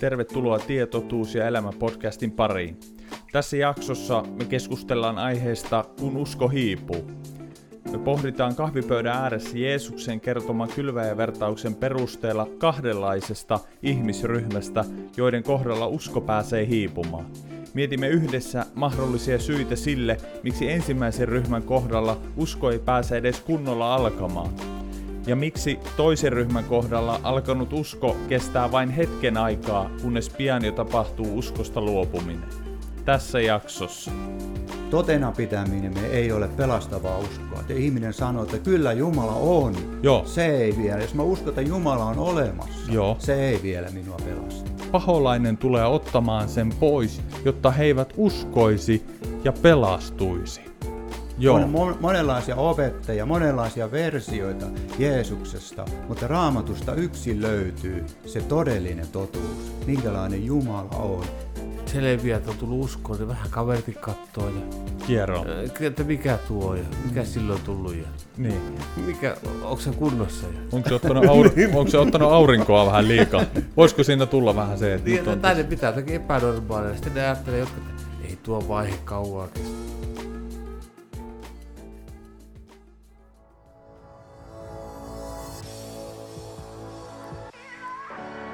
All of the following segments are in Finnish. Tervetuloa Tietotuus ja elämä podcastin pariin. Tässä jaksossa me keskustellaan aiheesta Kun usko hiipuu. Me pohditaan kahvipöydän ääressä Jeesuksen kertoman kylväjävertauksen perusteella kahdenlaisesta ihmisryhmästä, joiden kohdalla usko pääsee hiipumaan. Mietimme yhdessä mahdollisia syitä sille, miksi ensimmäisen ryhmän kohdalla usko ei pääse edes kunnolla alkamaan. Ja miksi toisen ryhmän kohdalla alkanut usko kestää vain hetken aikaa, kunnes pian jo tapahtuu uskosta luopuminen. Tässä jaksossa. Totena pitäminen ei ole pelastavaa uskoa. Te ihminen sanoo, että kyllä Jumala on. Joo. Se ei vielä. Jos mä uskon, että Jumala on olemassa, joo, se ei vielä minua pelasta. Paholainen tulee ottamaan sen pois, jotta he eivät uskoisi ja pelastuisi. Joo. On monenlaisia opettajia, monenlaisia versioita Jeesuksesta, mutta Raamatusta yksi löytyy se todellinen totuus, minkälainen Jumala on. Televiat on tullut uskoon, niin vähän kaverit kattoo ja kierron, että mikä tuo ja mikä silloin tullut ja niin. Mikä, onko se kunnossa? Ja? Onko se ottanut aurinkoa vähän liikaa? Voisiko siinä tulla vähän se, että niin, tänne pitää jotakin epänormaalia, sitten ne ajattelee jotkut, että ei tuo vaihe kauaa kestä.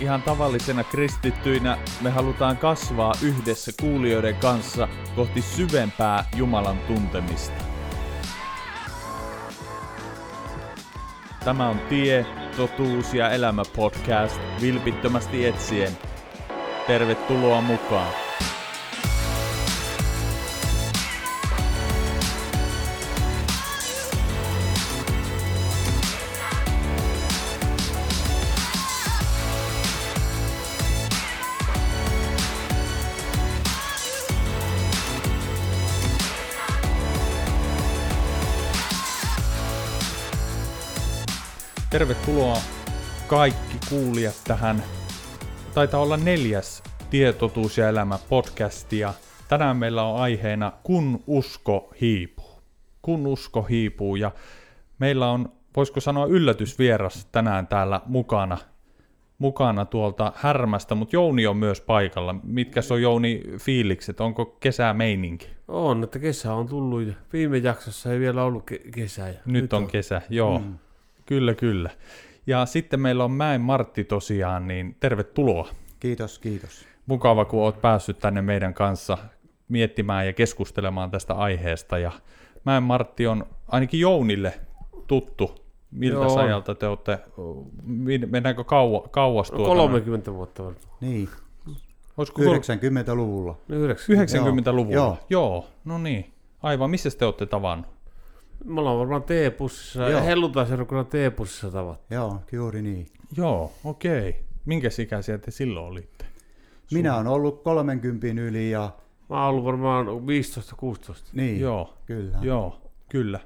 Ihan tavallisena kristittyinä me halutaan kasvaa yhdessä kuulijoiden kanssa kohti syvempää Jumalan tuntemista. Tämä on Tie, totuus ja elämä podcast vilpittömästi etsien. Tervetuloa mukaan! Tervetuloa kaikki kuulijat tähän. Taitaa olla 4. Tietotuus ja elämä podcast ja tänään meillä on aiheena Kun usko hiipuu. Kun usko hiipuu ja meillä on, voisiko sanoa, yllätysvieras tänään täällä mukana tuolta Härmästä, mutta Jouni on myös paikalla. Mitkäs on Jouni fiilikset? Onko kesämeininki? On, että kesä on tullut. Viime jaksossa ei vielä ollut kesää. Nyt on kesä, joo. Mm. Kyllä. Ja sitten meillä on Mäen Martti tosiaan, niin tervetuloa. Kiitos. Mukava, kun olet päässyt tänne meidän kanssa miettimään ja keskustelemaan tästä aiheesta. Ja Mäen Martti on ainakin Jounille tuttu. Miltä ajalta te olette, mennäänkö kauas tuota? 30 vuotta varmaan. Niin, 90-luvulla. 90-luvulla, joo. No niin, aivan. Missä te olette tavannut? Me ollaan varmaan teepussissa ja helluntaiseurakunnan teepussissa tavattu. Joo, juuri niin. Joo, okei. Minkäs ikäisiä te silloin olitte? Minä olen ollut 30 yli ja... Mä oon ollut varmaan 15-16. Niin, joo, kyllä.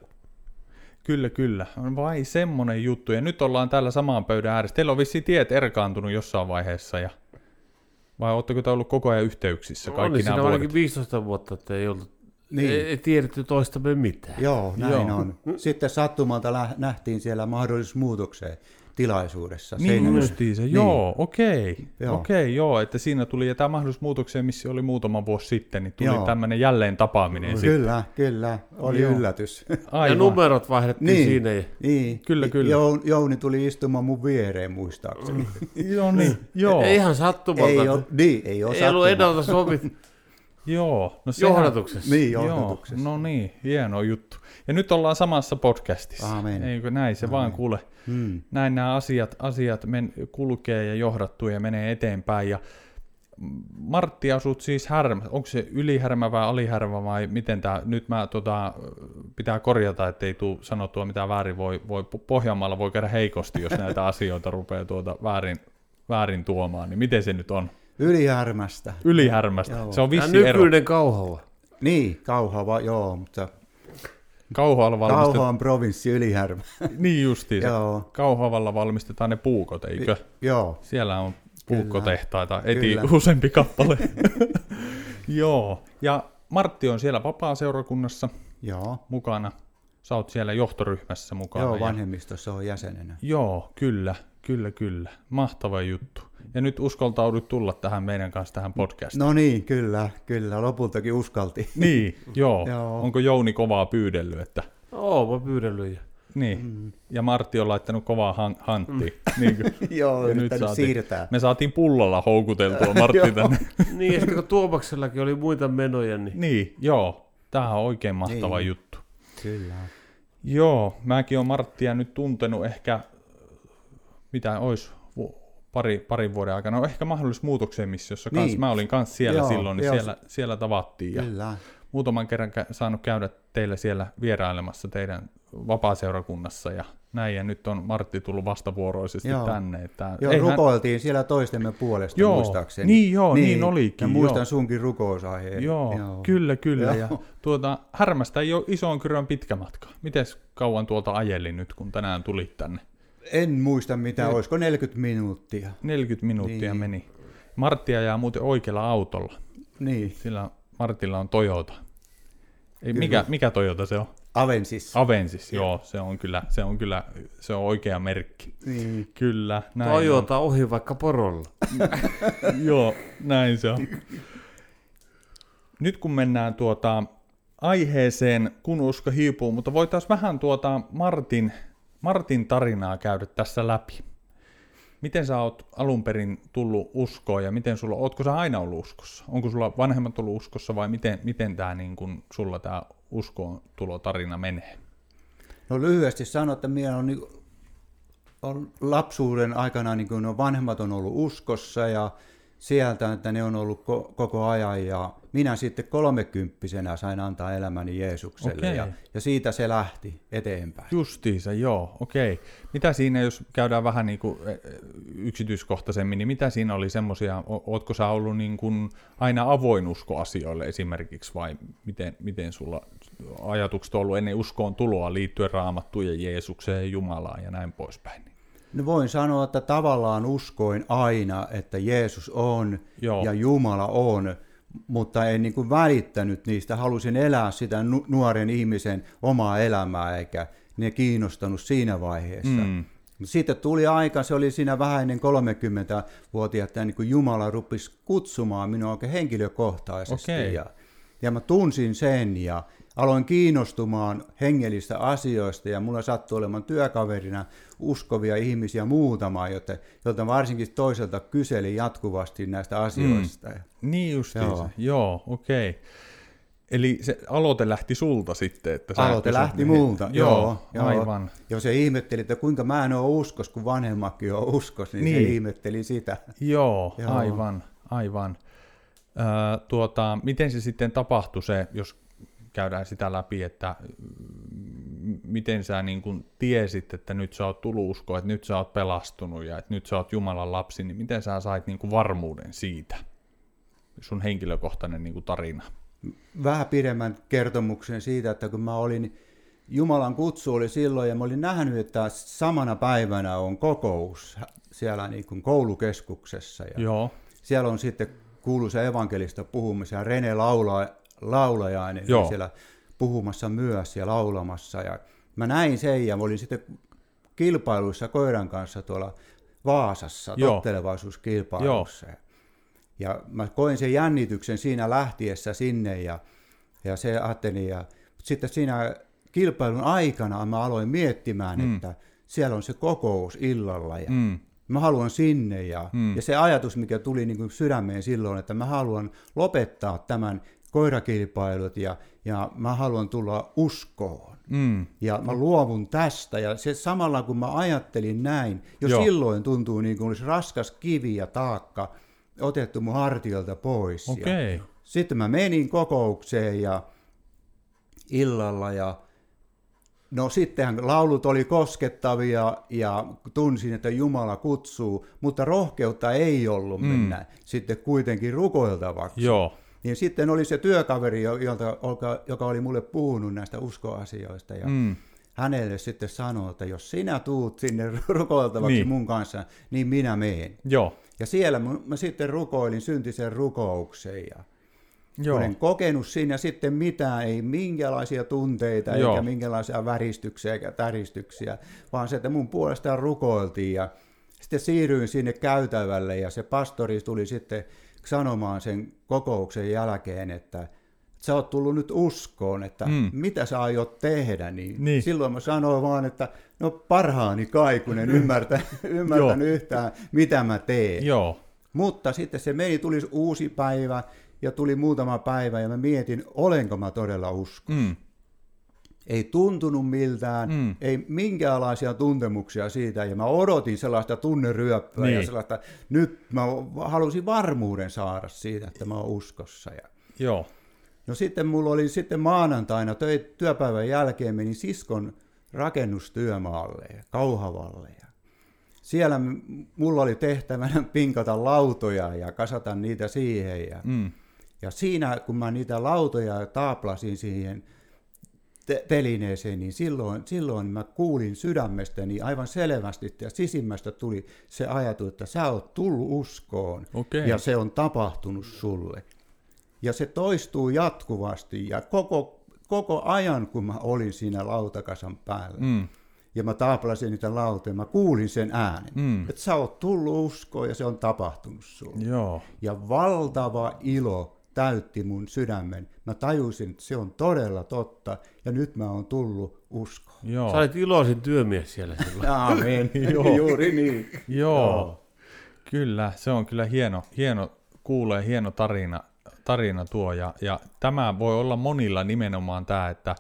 Kyllä. Vai semmonen juttu. Ja nyt ollaan täällä samaan pöydän ääressä. Teillä on vissiin tiet erkaantunut jossain vaiheessa ja... Vai ootteko te ollut koko ajan yhteyksissä kaikki nämä vuodet? Siinä ainakin 15 vuotta, että ei ollut... Niin. Ei tiedetty toistamme mitään. Joo, näin on. Sitten sattumalta nähtiin siellä mahdollisuus muutokseen tilaisuudessa. Niin justiin se, niin. Okei, että siinä tuli, ja tämä mahdollisuus muutokseen, missä oli muutama vuosi sitten, niin tuli tämmöinen jälleen tapaaminen. Kyllä, oli yllätys. Aivan. Ja numerot vaihdettiin siinä. Niin. Kyllä. Jouni tuli istumaan mun viereen muistaakseni. Ei ihan sattumalta. Ei ollut ennalta sovittu. Johdatuksessa. Johdatuksessa. No niin, hieno juttu. Ja nyt ollaan samassa podcastissa. Aamen. Eikö näin se vaan kuule. Näin nämä asiat kulkee ja johdattuu ja menee eteenpäin. Ja Martti, asut siis Härmä. Onko se Ylihärmä vai Alihärmä vai miten tämä? Nyt mä pitää korjata, ettei tule sanottua mitään väärin. Pohjanmaalla voi käydä heikosti, jos näitä asioita rupeaa väärin tuomaan. Niin miten se nyt on? Ylihärmästä. Ylihärmästä. Joo. Se on vissi ero. Nykyinen Kauhava. Niin, Kauhava, joo, mutta... Kauhavalla valmistetaan... Kauhavan provinssi Ylihärmä. Niin justiinsa. Joo. Kauhavalla valmistetaan ne puukot, eikö? Joo. Siellä on puukkotehtaita, eti useampi kappale. Joo, ja Martti on siellä vapaaseurakunnassa mukana. Sä oot siellä johtoryhmässä mukana. Joo, vanhemmistossa on jäsenenä. Joo, kyllä. Mahtava juttu. Ja nyt uskaltaudut tulla tähän meidän kanssa tähän podcastiin. No niin, kyllä. Lopultakin uskalti. Niin, joo. Onko Jouni kovaa pyydellyt? Että... Joo, mä pyydellyt. Niin, ja Martti on laittanut kovaa hanttiin. Niin, joo, nyt siirtää. Me saatiin pullolla houkuteltua Martti tänne. Niin, ja kun Tuomaksellakin oli muita menoja. Niin, joo. Tämähän on oikein mahtava juttu. Kyllä. Joo, mäkin olen Marttia nyt tuntenut ehkä, mitä olisi... Parin vuoden aikana. No ehkä mahdollisessa muutokseen missiossa. Niin. Mä olin kanssa siellä silloin, niin siellä tavattiin. Ja muutaman kerran saanut käydä teillä siellä vierailemassa teidän vapaaseurakunnassa ja näin. Ja nyt on Martti tullut vastavuoroisesti tänne. Että joo, rukoiltiin siellä toistemme puolesta muistaakseni. Niin joo, niin olikin. Ja muistan sunkin rukousaiheen. Joo, kyllä. Ja Härmästä ei ole Isoon Kyrön pitkä matka. Mites kauan tuolta ajelin nyt, kun tänään tulit tänne? En muista mitä, olisiko 40 minuuttia. 40 minuuttia niin. Meni. Martti ajaa muuten oikealla autolla. Niin. Sillä Martilla on Toyota. Ei, mikä Toyota se on? Avensis, joo. Se on kyllä se on oikea merkki. Niin. Kyllä. Näin Toyota on. Ohi vaikka porolla. Joo, näin se on. Nyt kun mennään aiheeseen, kun usko hiipuu, mutta voitaisiin vähän Martin tarinaa käydä tässä läpi. Miten sä oot alun perin tullut uskoon ja ootko sä aina ollut uskossa? Onko sulla vanhemmat ollut uskossa vai miten tää niin kun sulla tää uskoon tulotarina menee? No lyhyesti sanon, että minä on lapsuuden aikana niin kun vanhemmat on ollut uskossa ja sieltä, että ne on ollut koko ajan ja minä sitten 30-vuotiaana sain antaa elämäni Jeesukselle ja siitä se lähti eteenpäin. Justiinsa, joo, okei. Mitä siinä, jos käydään vähän niin kuin yksityiskohtaisemmin, niin mitä siinä oli semmoisia, ootko sä ollut niin kuin aina avoin uskoasioille esimerkiksi vai miten sulla ajatukset on ollut ennen uskoon tuloa liittyen Raamattuun ja Jeesukseen ja Jumalaan ja näin poispäin? No voin sanoa, että tavallaan uskoin aina, että Jeesus on ja Jumala on, mutta en niin kuin välittänyt niistä. Halusin elää sitä nuoren ihmisen omaa elämää, eikä ne kiinnostanut siinä vaiheessa. Sitten tuli aika, se oli siinä vähän ennen 30-vuotiaita, niin kuin Jumala rupesi kutsumaan minua oikein henkilökohtaisesti. Okay. Ja mä tunsin sen ja aloin kiinnostumaan hengellistä asioista ja mulla sattui olemaan työkaverina uskovia ihmisiä muutama, jolta varsinkin toiselta kyselin jatkuvasti näistä asioista. Niin justi. Joo, okei. Eli se aloite lähti sulta sitten? Että aloite lähti multa, joo. Aivan. Jos se ihmetteli, että kuinka mä en ole uskos, kun vanhemmakin on uskos, niin se ihmetteli sitä. Joo. Aivan. Miten se sitten tapahtui se, jos... Käydään sitä läpi, että miten sä niin kun tiesit, että nyt sä oot tullut uskoon, että nyt sä oot pelastunut ja että nyt sä oot Jumalan lapsi, niin miten sä sait niin kun varmuuden siitä, sun henkilökohtainen niin kun tarina? Vähän pidemmän kertomuksen siitä, että kun mä olin, Jumalan kutsu oli silloin ja mä olin nähnyt, että samana päivänä on kokous siellä niin kun koulukeskuksessa ja siellä on sitten kuuluisa evankelista puhumisia, Rene laulajainen siellä puhumassa myös ja laulamassa. Ja mä näin sen ja mä olin sitten kilpailuissa koiran kanssa tuolla Vaasassa, tottelevaisuuskilpailussa. Ja mä koin sen jännityksen siinä lähtiessä sinne ja se ateni. Ja sitten siinä kilpailun aikana mä aloin miettimään, että siellä on se kokous illalla ja mä haluan sinne ja se ajatus, mikä tuli niin kuin sydämeen silloin, että mä haluan lopettaa tämän koirakilpailut ja mä haluan tulla uskoon. Ja mä luovun tästä ja se samalla kun mä ajattelin näin, silloin tuntuu niin kuin olisi raskas kivi ja taakka otettu mun hartiolta pois. Okay. Sitten mä menin kokoukseen ja illalla ja No sittenhän laulut oli koskettavia ja tunsin, että Jumala kutsuu, mutta rohkeutta ei ollut mennä sitten kuitenkin rukoiltavaksi. Joo. Niin sitten oli se työkaveri, joka oli mulle puhunut näistä uskoasioista ja hänelle sitten sanoi, että jos sinä tuut sinne rukoiltavaksi mun kanssa, niin minä menen. Joo. Ja siellä mä sitten rukoilin syntisen rukouksen ja joo. Olen kokenut siinä sitten mitään, ei minkälaisia tunteita joo. eikä minkälaisia väristyksiä eikä täristyksiä, vaan se, että mun puolestaan rukoiltiin ja sitten siirryin sinne käytävälle ja se pastori tuli sitten sanomaan sen kokouksen jälkeen, että sä oot tullut nyt uskoon, että mitä sä aiot tehdä, niin silloin mä sanoin vaan, että no parhaani kai, kun en ymmärtänyt yhtään, mitä mä teen. Joo. Mutta sitten se meni, tuli uusi päivä ja tuli muutama päivä ja mä mietin, olenko mä todella uskossa. Ei tuntunut miltään, ei minkäänlaisia tuntemuksia siitä, ja mä odotin sellaista tunneryöppyä ja sellaista, nyt mä halusin varmuuden saada siitä, että mä oon uskossa. Ja... Joo. No sitten mulla oli sitten maanantaina työpäivän jälkeen menin siskon rakennustyömaalle, Kauhavalle. Ja siellä mulla oli tehtävänä pinkata lautoja ja kasata niitä siihen. Ja, ja siinä, kun mä niitä lautoja taaplasin siihen telineeseen, niin silloin mä kuulin sydämestäni aivan selvästi ja sisimmästä tuli se ajatus, että sä oot tullut uskoon ja se on tapahtunut sulle. Ja se toistuu jatkuvasti ja koko ajan, kun mä olin siinä lautakasan päällä ja mä taaplasin niitä lautoja, mä kuulin sen äänen, että sä oot tullut uskoon ja se on tapahtunut sulle. Joo. Ja valtava ilo täytti mun sydämen. Mä tajusin, että se on todella totta, ja nyt mä oon tullut uskoon. Joo. Sä olet iloisin työmies siellä. Aamen, juuri niin. Joo, kyllä, se on kyllä hieno kuulee, hieno tarina tuo, ja tämä voi olla monilla nimenomaan tämä, että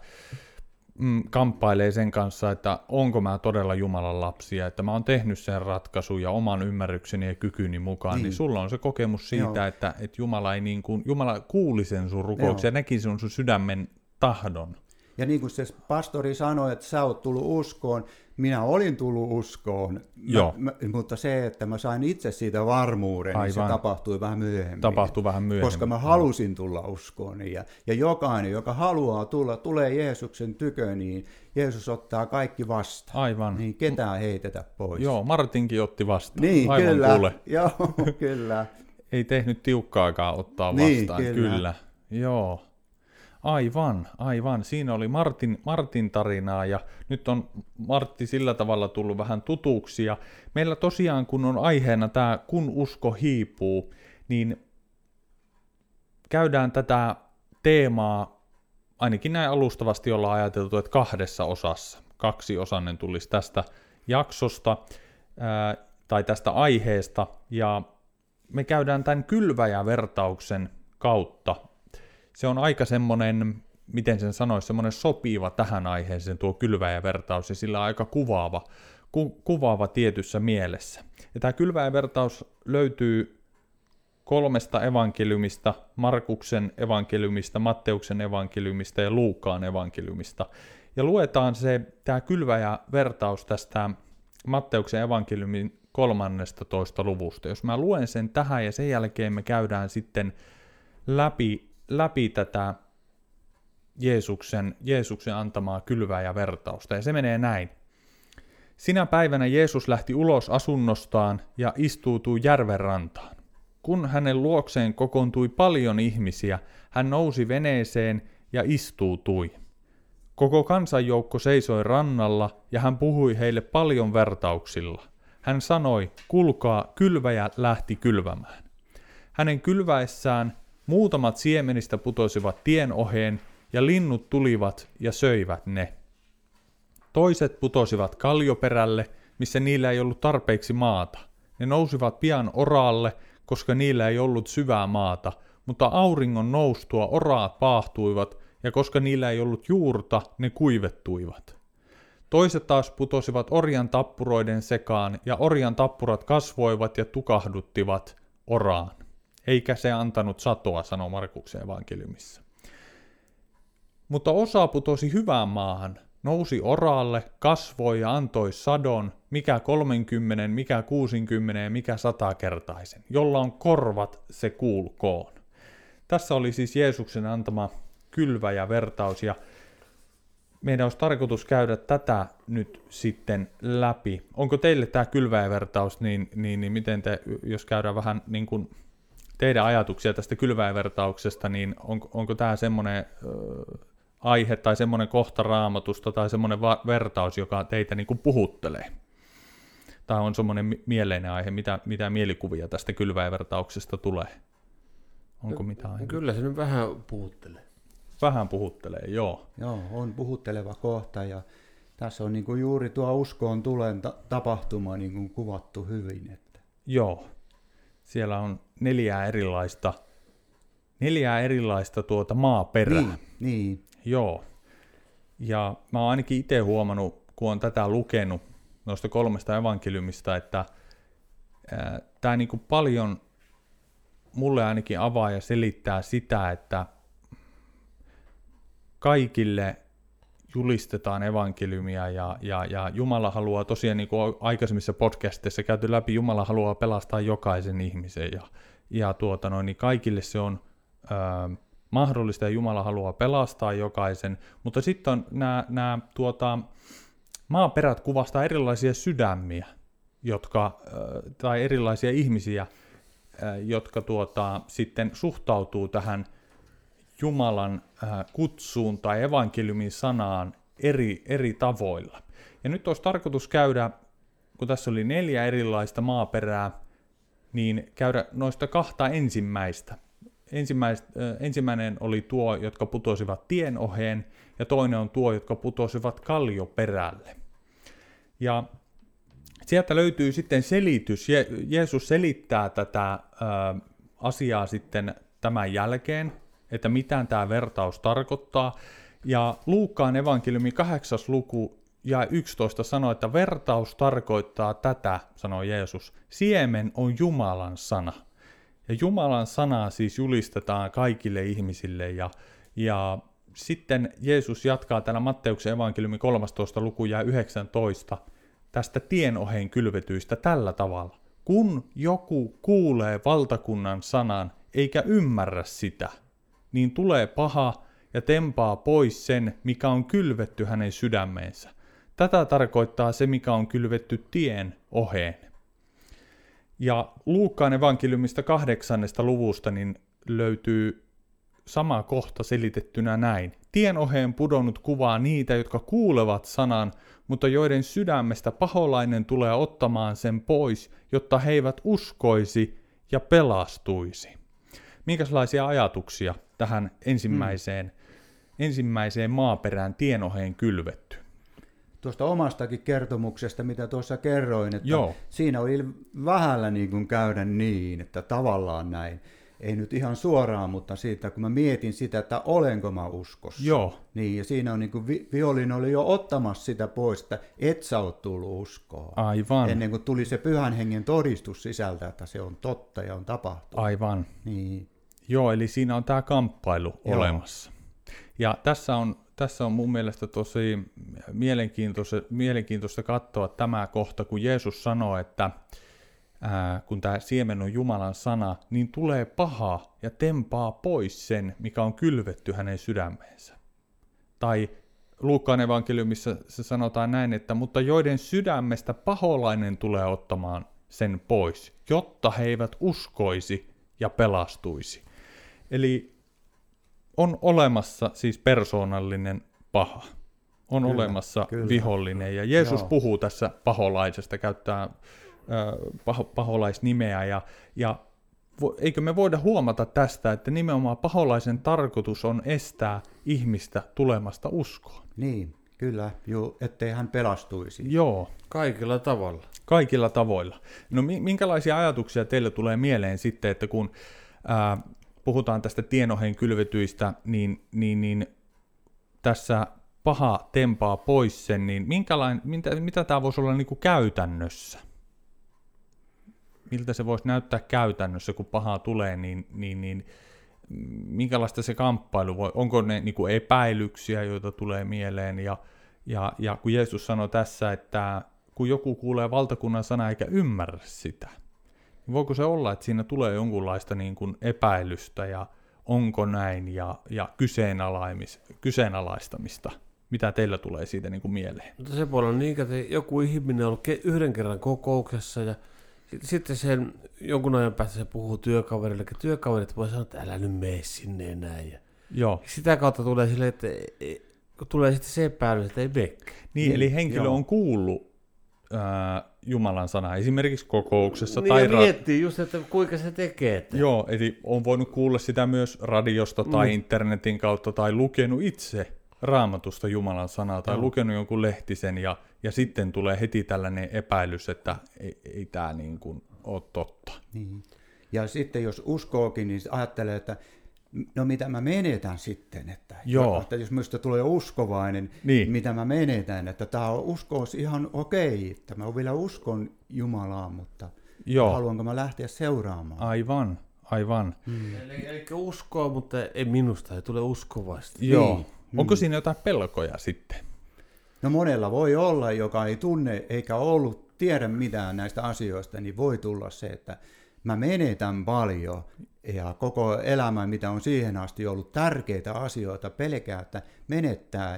kamppailee sen kanssa, että onko mä todella Jumalan lapsia, että mä oon tehnyt sen ratkaisun ja oman ymmärrykseni ja kykyni mukaan, niin sulla on se kokemus siitä, että Jumala, ei niin kuin, Jumala kuuli sen sun rukouksen ja näki sun sydämen tahdon. Ja niin kuin se pastori sanoi, että sä oot tullut uskoon, minä olin tullut uskoon, mutta se, että mä sain itse siitä varmuuden, niin se tapahtui vähän myöhemmin. Koska mä halusin tulla uskoon, ja jokainen, joka haluaa tulla, tulee Jeesuksen tykö, niin Jeesus ottaa kaikki vastaan. Aivan. Niin ketään heitetä pois. Joo, Martinkin otti vastaan. Niin, aivan kyllä. Kuule. Joo, kyllä. Ei tehnyt tiukkaakaan ottaa vastaan. Niin, kyllä. Joo. Aivan. Siinä oli Martin tarinaa ja nyt on Martti sillä tavalla tullut vähän tutuksi. Ja meillä tosiaan, kun on aiheena tämä kun usko hiipuu, niin käydään tätä teemaa, ainakin näin alustavasti ollaan ajateltu, että kahdessa osassa. Kaksiosainen tulisi tästä jaksosta tai tästä aiheesta ja me käydään tämän kylväjävertauksen kautta. Se on aika semmoinen, miten sen sanoisi, semmoinen sopiva tähän aiheeseen tuo kylväjävertaus, ja sillä on aika kuvaava tietyssä mielessä. Ja tämä kylväjävertaus löytyy 3 evankeliumista, Markuksen evankeliumista, Matteuksen evankeliumista ja Luukaan evankeliumista. Ja luetaan tämä kylväjävertaus tästä Matteuksen evankeliumin 13 luvusta. Jos mä luen sen tähän ja sen jälkeen me käydään sitten läpi tätä Jeesuksen antamaa kylväjävertausta. Ja se menee näin. Sinä päivänä Jeesus lähti ulos asunnostaan ja istuutui järven rantaan. Kun hänen luokseen kokoontui paljon ihmisiä, hän nousi veneeseen ja istuutui. Koko kansanjoukko seisoi rannalla ja hän puhui heille paljon vertauksilla. Hän sanoi, kulkaa, kylväjä lähti kylvämään. Hänen kylväessään muutamat siemenistä putosivat tien oheen, ja linnut tulivat ja söivät ne. Toiset putosivat kallioperälle, missä niillä ei ollut tarpeeksi maata. Ne nousivat pian oraalle, koska niillä ei ollut syvää maata, mutta auringon noustua oraat paahtuivat, ja koska niillä ei ollut juurta, ne kuivettuivat. Toiset taas putosivat orjan tappuroiden sekaan, ja orjan tappurat kasvoivat ja tukahduttivat oraan. Eikä se antanut satoa, sanoo Markuksen evankeliumissa. Mutta osa putosi hyvään maahan, nousi oraalle, kasvoi ja antoi sadon, mikä 30, mikä 60 ja mikä 100-kertaisen, jolla on korvat se kuulkoon. Tässä oli siis Jeesuksen antama kylväjä vertaus, ja meidän olisi tarkoitus käydä tätä nyt sitten läpi. Onko teille tämä kylväjä vertaus, niin miten te, jos käydään vähän niin kuin teidän ajatuksia tästä kylväjä vertauksesta, niin onko tämä semmoinen aihe tai semmoinen kohta Raamatusta tai semmoinen vertaus, joka teitä niin kuin puhuttelee? Tai on semmoinen mieleinen aihe, mitä mielikuvia tästä kylväjävertauksesta tulee? Onko mitään aihe? Kyllä se nyt vähän puhuttelee. Vähän puhuttelee, joo. Joo, on puhutteleva kohta, ja tässä on niin kuin juuri tuo uskoon tulen tapahtuma niin kuin kuvattu hyvin. Että. Joo, siellä on neljää erilaista maaperää. Niin. Joo, ja mä oon ainakin itse huomannut, kun on tätä lukenut noista 3 evankeliumista, että tämä niinku paljon mulle ainakin avaa ja selittää sitä, että kaikille julistetaan evankeliumia ja Jumala haluaa tosiaan, niin kuin aikaisemmissa podcasteissa käyty läpi, Jumala haluaa pelastaa jokaisen ihmisen ja kaikille se on mahdollista ja Jumala haluaa pelastaa jokaisen, mutta sitten on nämä maaperät kuvastaa erilaisia sydämiä, jotka, tai erilaisia ihmisiä, jotka sitten suhtautuu tähän Jumalan kutsuun tai evankeliumin sanaan eri tavoilla. Ja nyt olisi tarkoitus käydä, kun tässä oli 4 erilaista maaperää, niin käydä noista 2 ensimmäistä. Ensimmäinen oli tuo, jotka putosivat tien oheen, ja toinen on tuo, jotka putosivat kallioperälle. Ja sieltä löytyy sitten selitys. Jeesus selittää tätä asiaa sitten tämän jälkeen, että mitä tämä vertaus tarkoittaa. Ja Luukkaan evankeliumin 8. luku ja 11 sanoo, että vertaus tarkoittaa tätä, sanoo Jeesus. Siemen on Jumalan sana. Ja Jumalan sanaa siis julistetaan kaikille ihmisille, ja sitten Jeesus jatkaa täällä Matteuksen evankeliumin 13. luku ja 19 tästä tienoheen kylvetyistä tällä tavalla. Kun joku kuulee valtakunnan sanan eikä ymmärrä sitä, niin tulee paha ja tempaa pois sen, mikä on kylvetty hänen sydämeensä. Tätä tarkoittaa se, mikä on kylvetty tien oheen. Ja Luukkaan evankeliumista 8. luvusta niin löytyy sama kohta selitettynä näin. Tien oheen pudonnut kuvaa niitä, jotka kuulevat sanan, mutta joiden sydämestä paholainen tulee ottamaan sen pois, jotta he eivät uskoisi ja pelastuisi. Minkälaisia ajatuksia tähän ensimmäiseen maaperään tien oheen kylvetty? Tuosta omastakin kertomuksesta, mitä tuossa kerroin, että joo, siinä oli vähällä niin kuin käydä niin, että tavallaan näin. Ei nyt ihan suoraan, mutta siitä, kun mä mietin sitä, että olenko mä uskossa. Joo. Niin, ja siinä on niin kuin violin oli jo ottamassa sitä pois, että et sä oot tullut uskoon. Aivan. Ennen kuin tuli se pyhän hengen todistus sisältä, että se on totta ja on tapahtunut. Aivan. Niin. Joo, eli siinä on tämä kamppailu olemassa. Ja tässä on mun mielestä tosi mielenkiintoista katsoa tämä kohta, kun Jeesus sanoo, että kun tämä siemen on Jumalan sana, niin tulee paha ja tempaa pois sen, mikä on kylvetty hänen sydämeensä. Tai Luukkaan evankeliumissa se sanotaan näin, että mutta joiden sydämestä paholainen tulee ottamaan sen pois, jotta he eivät uskoisi ja pelastuisi. Eli on olemassa siis persoonallinen paha, on kyllä, olemassa kyllä, vihollinen, ja Jeesus joo, puhuu tässä paholaisesta, käyttää paholaisnimeä, ja eikö me voida huomata tästä, että nimenomaan paholaisen tarkoitus on estää ihmistä tulemasta uskoon. Niin, kyllä, ettei hän pelastuisi. Joo. Kaikilla tavalla. Kaikilla tavoilla. No minkälaisia ajatuksia teille tulee mieleen sitten, että kun puhutaan tästä tienoheen kylvetyistä, niin tässä paha tempaa pois sen, niin mitä tämä voisi olla niin kuin käytännössä? Miltä se voisi näyttää käytännössä, kun pahaa tulee, niin minkälaista se kamppailu voi? Onko ne niin kuin epäilyksiä, joita tulee mieleen, ja, Ja kun Jeesus sanoi tässä, että kun joku kuulee valtakunnan sanaa eikä ymmärrä sitä, niin voiko se olla, että siinä tulee jonkunlaista niin kuin epäilystä ja onko näin ja kyseenalaistamista? Mitä teillä tulee siitä niin kuin mieleen? Se voi olla niin, että joku ihminen on ollut yhden kerran kokouksessa ja sitten sen jonkun ajan päästä se puhuu työkaverille, että työkaverit voi sanoa, että älä nyt mene sinne enää. Joo. Sitä kautta tulee silleen, että tulee sitten se päälle, että ei mene. Niin, eli henkilö on kuullut Jumalan sanaa esimerkiksi kokouksessa. Niin, tai miettii just, että kuinka se tekee. Että... Joo, eli on voinut kuulla sitä myös radiosta tai internetin kautta tai lukenut itse Raamatusta Jumalan sanaa tai lukenut jonkun lehtisen ja sitten tulee heti tällainen epäilys, että ei tämä niin kuin ole totta. Niin. Ja sitten jos uskookin, niin ajattelee, että no mitä mä menetän sitten, että jos minusta tulee uskovainen, niin mitä mä menetän, että tämä on uskous ihan okei, että mä vielä uskon Jumalaa, mutta haluanko mä lähteä seuraamaan? Aivan. Eli uskoa, mutta ei minusta, ei tule uskovasti. Joo. Niin. Onko siinä jotain pelkoja sitten? No monella voi olla, joka ei tunne eikä ollut tiedä mitään näistä asioista, niin voi tulla se, että mä menetän paljon ja koko elämä, mitä on siihen asti ollut tärkeitä asioita, pelkää, että menettää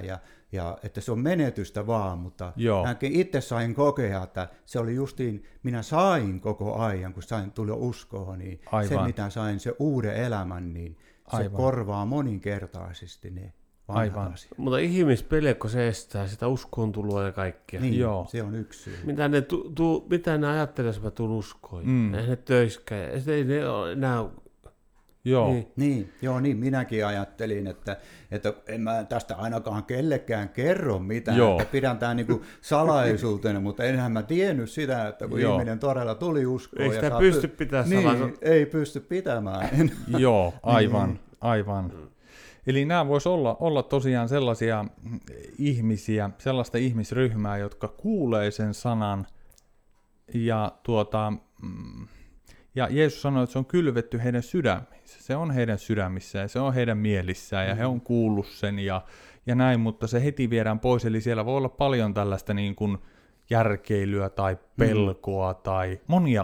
ja että se on menetystä vaan, mutta mäkin itse sain kokea, että se oli justiin, minä sain koko ajan, kun sain tulla uskoon, niin se mitä sain, se uuden elämän, niin se korvaa moninkertaisesti ne. Aivan. Mutta ihmispelko se estää sitä uskontuloa ja kaikkea. Niin, se on yksi syy. Mitä ne ajattelee, jos mä tuun uskoon? Ne töiskään. Ei ne ole enää... Niin, minäkin ajattelin, että en mä tästä ainakaan kellekään kerro mitään, että pidän tämän niinku salaisuutena, mutta enhän mä tiennyt sitä, että kun ihminen todella tuli uskoon. Ei sitä pysty pitämään salaisuutta. Niin, ei pysty pitämään. Aivan. Eli nämä voisi olla tosiaan sellaisia ihmisiä, sellaista ihmisryhmää, jotka kuulee sen sanan ja Jeesus sanoi, että se on kylvetty heidän sydämiinsä. Se on heidän sydämissään ja se on heidän mielissään ja he on kuullut sen ja näin, mutta se heti viedään pois. Eli siellä voi olla paljon tällaista niin kuin järkeilyä tai pelkoa tai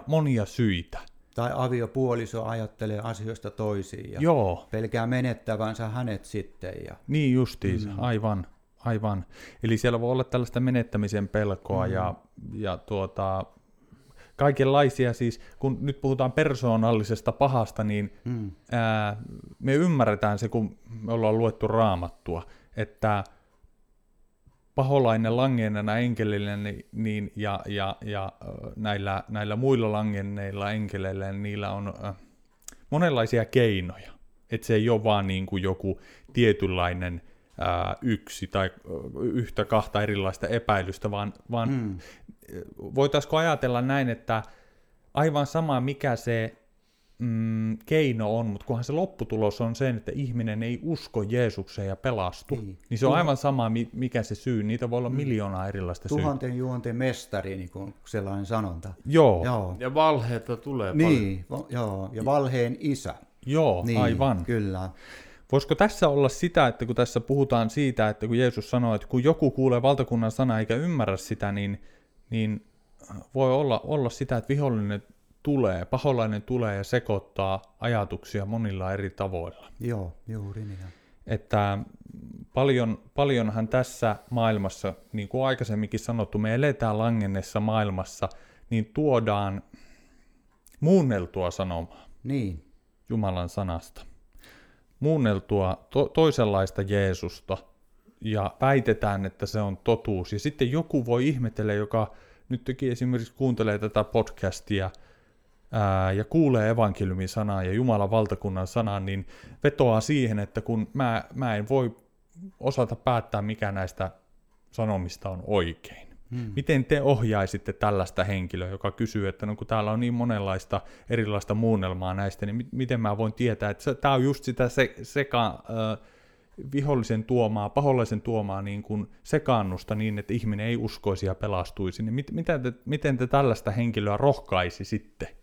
monia syitä. Tai aviopuoliso ajattelee asioista toisiin ja pelkää menettävänsä hänet sitten. Ja... Niin justiinsa, aivan. Eli siellä voi olla tällaista menettämisen pelkoa ja kaikenlaisia siis, kun nyt puhutaan persoonallisesta pahasta, niin me ymmärretään se, kun me ollaan luettu Raamattua, että paholainen langennena enkelillä niin, ja näillä muilla langenneilla enkeleillä niillä on monenlaisia keinoja. Että se ei ole vaan niin kuin joku tietynlainen yksi tai yhtä kahta erilaista epäilystä, vaan voitaisiinko ajatella näin, että aivan sama mikä se keino on, mutta kunhan se lopputulos on sen, että ihminen ei usko Jeesukseen ja pelastu, niin se on aivan sama, mikä se syy. Niitä voi olla miljoonaa erilaista syytä. Tuhanten juonten mestari, niin kuin sellainen sanonta. Joo. Ja valheita tulee paljon. Joo, ja valheen isä. Joo, niin, aivan. Kyllä. Voisiko tässä olla sitä, että kun tässä puhutaan siitä, että kun Jeesus sanoo, että kun joku kuulee valtakunnan sanaa eikä ymmärrä sitä, niin voi olla sitä, että vihollinen tulee, paholainen tulee ja sekoittaa ajatuksia monilla eri tavoilla. Joo, juuri niin. Että paljonhan tässä maailmassa, niin kuin aikaisemminkin sanottu, me eletään langennessa maailmassa, niin tuodaan muunneltua sanomaa Jumalan sanasta. Muunneltua toisenlaista Jeesusta ja väitetään, että se on totuus. Ja sitten joku voi ihmetellä, joka nytkin esimerkiksi kuuntelee tätä podcastia, ja kuulee evankeliumin sanaa ja Jumalan valtakunnan sanaa, niin vetoaa siihen, että kun mä en voi osata päättää, mikä näistä sanomista on oikein. Miten te ohjaisitte tällaista henkilöä, joka kysyy, että no kun täällä on niin monenlaista erilaista muunnelmaa näistä, niin miten mä voin tietää, että tää on just sitä vihollisen tuomaa, paholaisen tuomaa niin kuin sekaannusta niin, että ihminen ei uskoisi ja pelastuisi. Niin miten te tällaista henkilöä rohkaisisitte?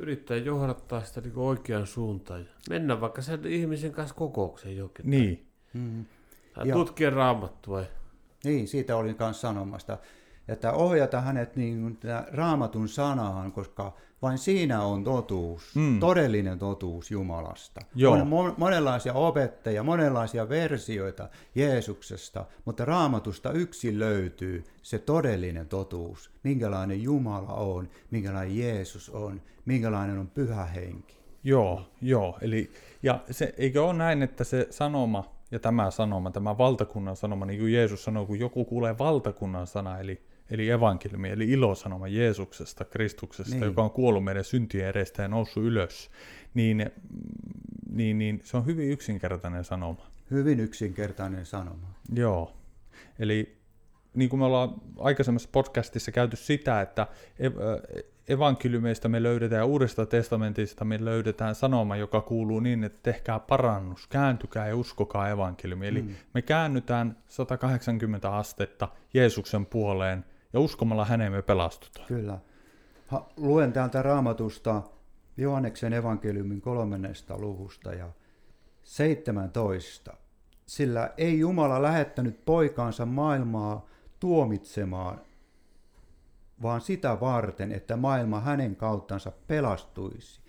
Yrittää johdattaa sitä niin oikeaan suuntaan. Mennään vaikka sen ihmisen kanssa kokoukseen jokin. Niin. Tai tutkia Raamattua. Niin, siitä olin kanssa sanomasta. Että ohjata hänet niin Raamatun sanaan, koska vain siinä on totuus, todellinen totuus Jumalasta. Joo. On monenlaisia opettajia, monenlaisia versioita Jeesuksesta, mutta Raamatusta yksin löytyy se todellinen totuus, minkälainen Jumala on, minkälainen Jeesus on, minkälainen on Pyhä Henki. Joo. Eli, ja se, eikö ole näin, että se sanoma ja tämä valtakunnan sanoma, niin kuin Jeesus sanoo, kun joku kuulee valtakunnan sana, eli evankeliumi, eli ilosanoma Jeesuksesta, Kristuksesta, niin, joka on kuollut meidän syntien edestä ja noussut ylös, niin se on hyvin yksinkertainen sanoma. Hyvin yksinkertainen sanoma. Joo. Eli niin kuin me ollaan aikaisemmassa podcastissa käyty sitä, että evankeliumeista me löydetään ja Uudesta testamentista me löydetään sanoma, joka kuuluu niin, että tehkää parannus, kääntykää ja uskokaa evankeliumi. Eli me käännytään 180 astetta Jeesuksen puoleen ja uskomalla häneen me pelastutaan. Kyllä. Luen täältä Raamatusta Johanneksen evankeliumin 3. luvusta ja 17. Sillä ei Jumala lähettänyt poikaansa maailmaa tuomitsemaan, vaan sitä varten, että maailma hänen kauttansa pelastuisi.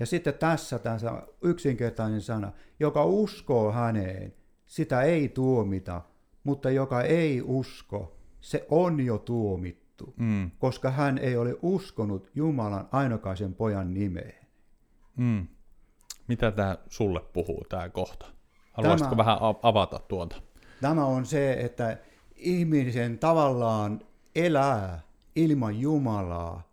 Ja sitten tässä tämä yksinkertainen sana, joka uskoo häneen, sitä ei tuomita, mutta joka ei usko, se on jo tuomittu, koska hän ei ole uskonut Jumalan ainokaisen pojan nimeen. Mitä tämä sulle puhuu, tämä kohta? Haluaisitko vähän avata tuota? Tämä on se, että ihmisen tavallaan elää ilman Jumalaa.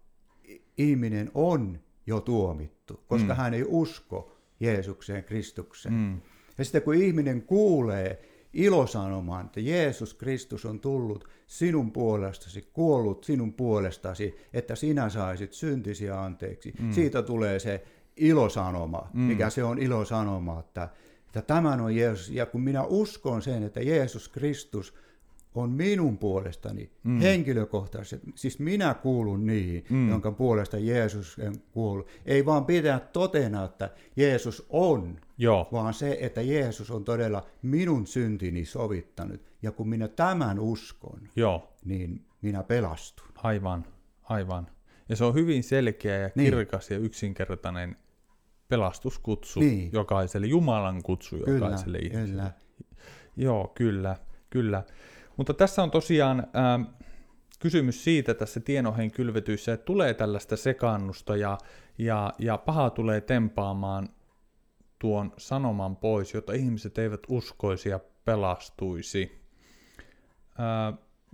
Ihminen on jo tuomittu, koska hän ei usko Jeesukseen, Kristukseen. Ja sitten kun ihminen kuulee ilosanoman, että Jeesus Kristus on tullut sinun puolestasi, kuollut sinun puolestasi, että sinä saisit syntisi anteeksi. Siitä tulee se ilosanoma, mikä se on ilosanoma, että tämän on Jeesus. Ja kun minä uskon sen, että Jeesus Kristus on minun puolestani henkilökohtaisesti, siis minä kuulun niihin, jonka puolesta Jeesus kuuluu. Ei vaan pitää totena, että Jeesus on, vaan se, että Jeesus on todella minun syntini sovittanut. Ja kun minä tämän uskon, niin minä pelastun. Aivan. Ja se on hyvin selkeä ja kirkas ja yksinkertainen pelastuskutsu jokaiselle, Jumalan kutsu jokaiselle ihmiselle. Kyllä. Mutta tässä on tosiaan kysymys siitä tässä tienohen kylvetyissä, että tulee tällaista sekaannusta ja paha tulee tempaamaan tuon sanoman pois, jotta ihmiset eivät uskoisi ja pelastuisi.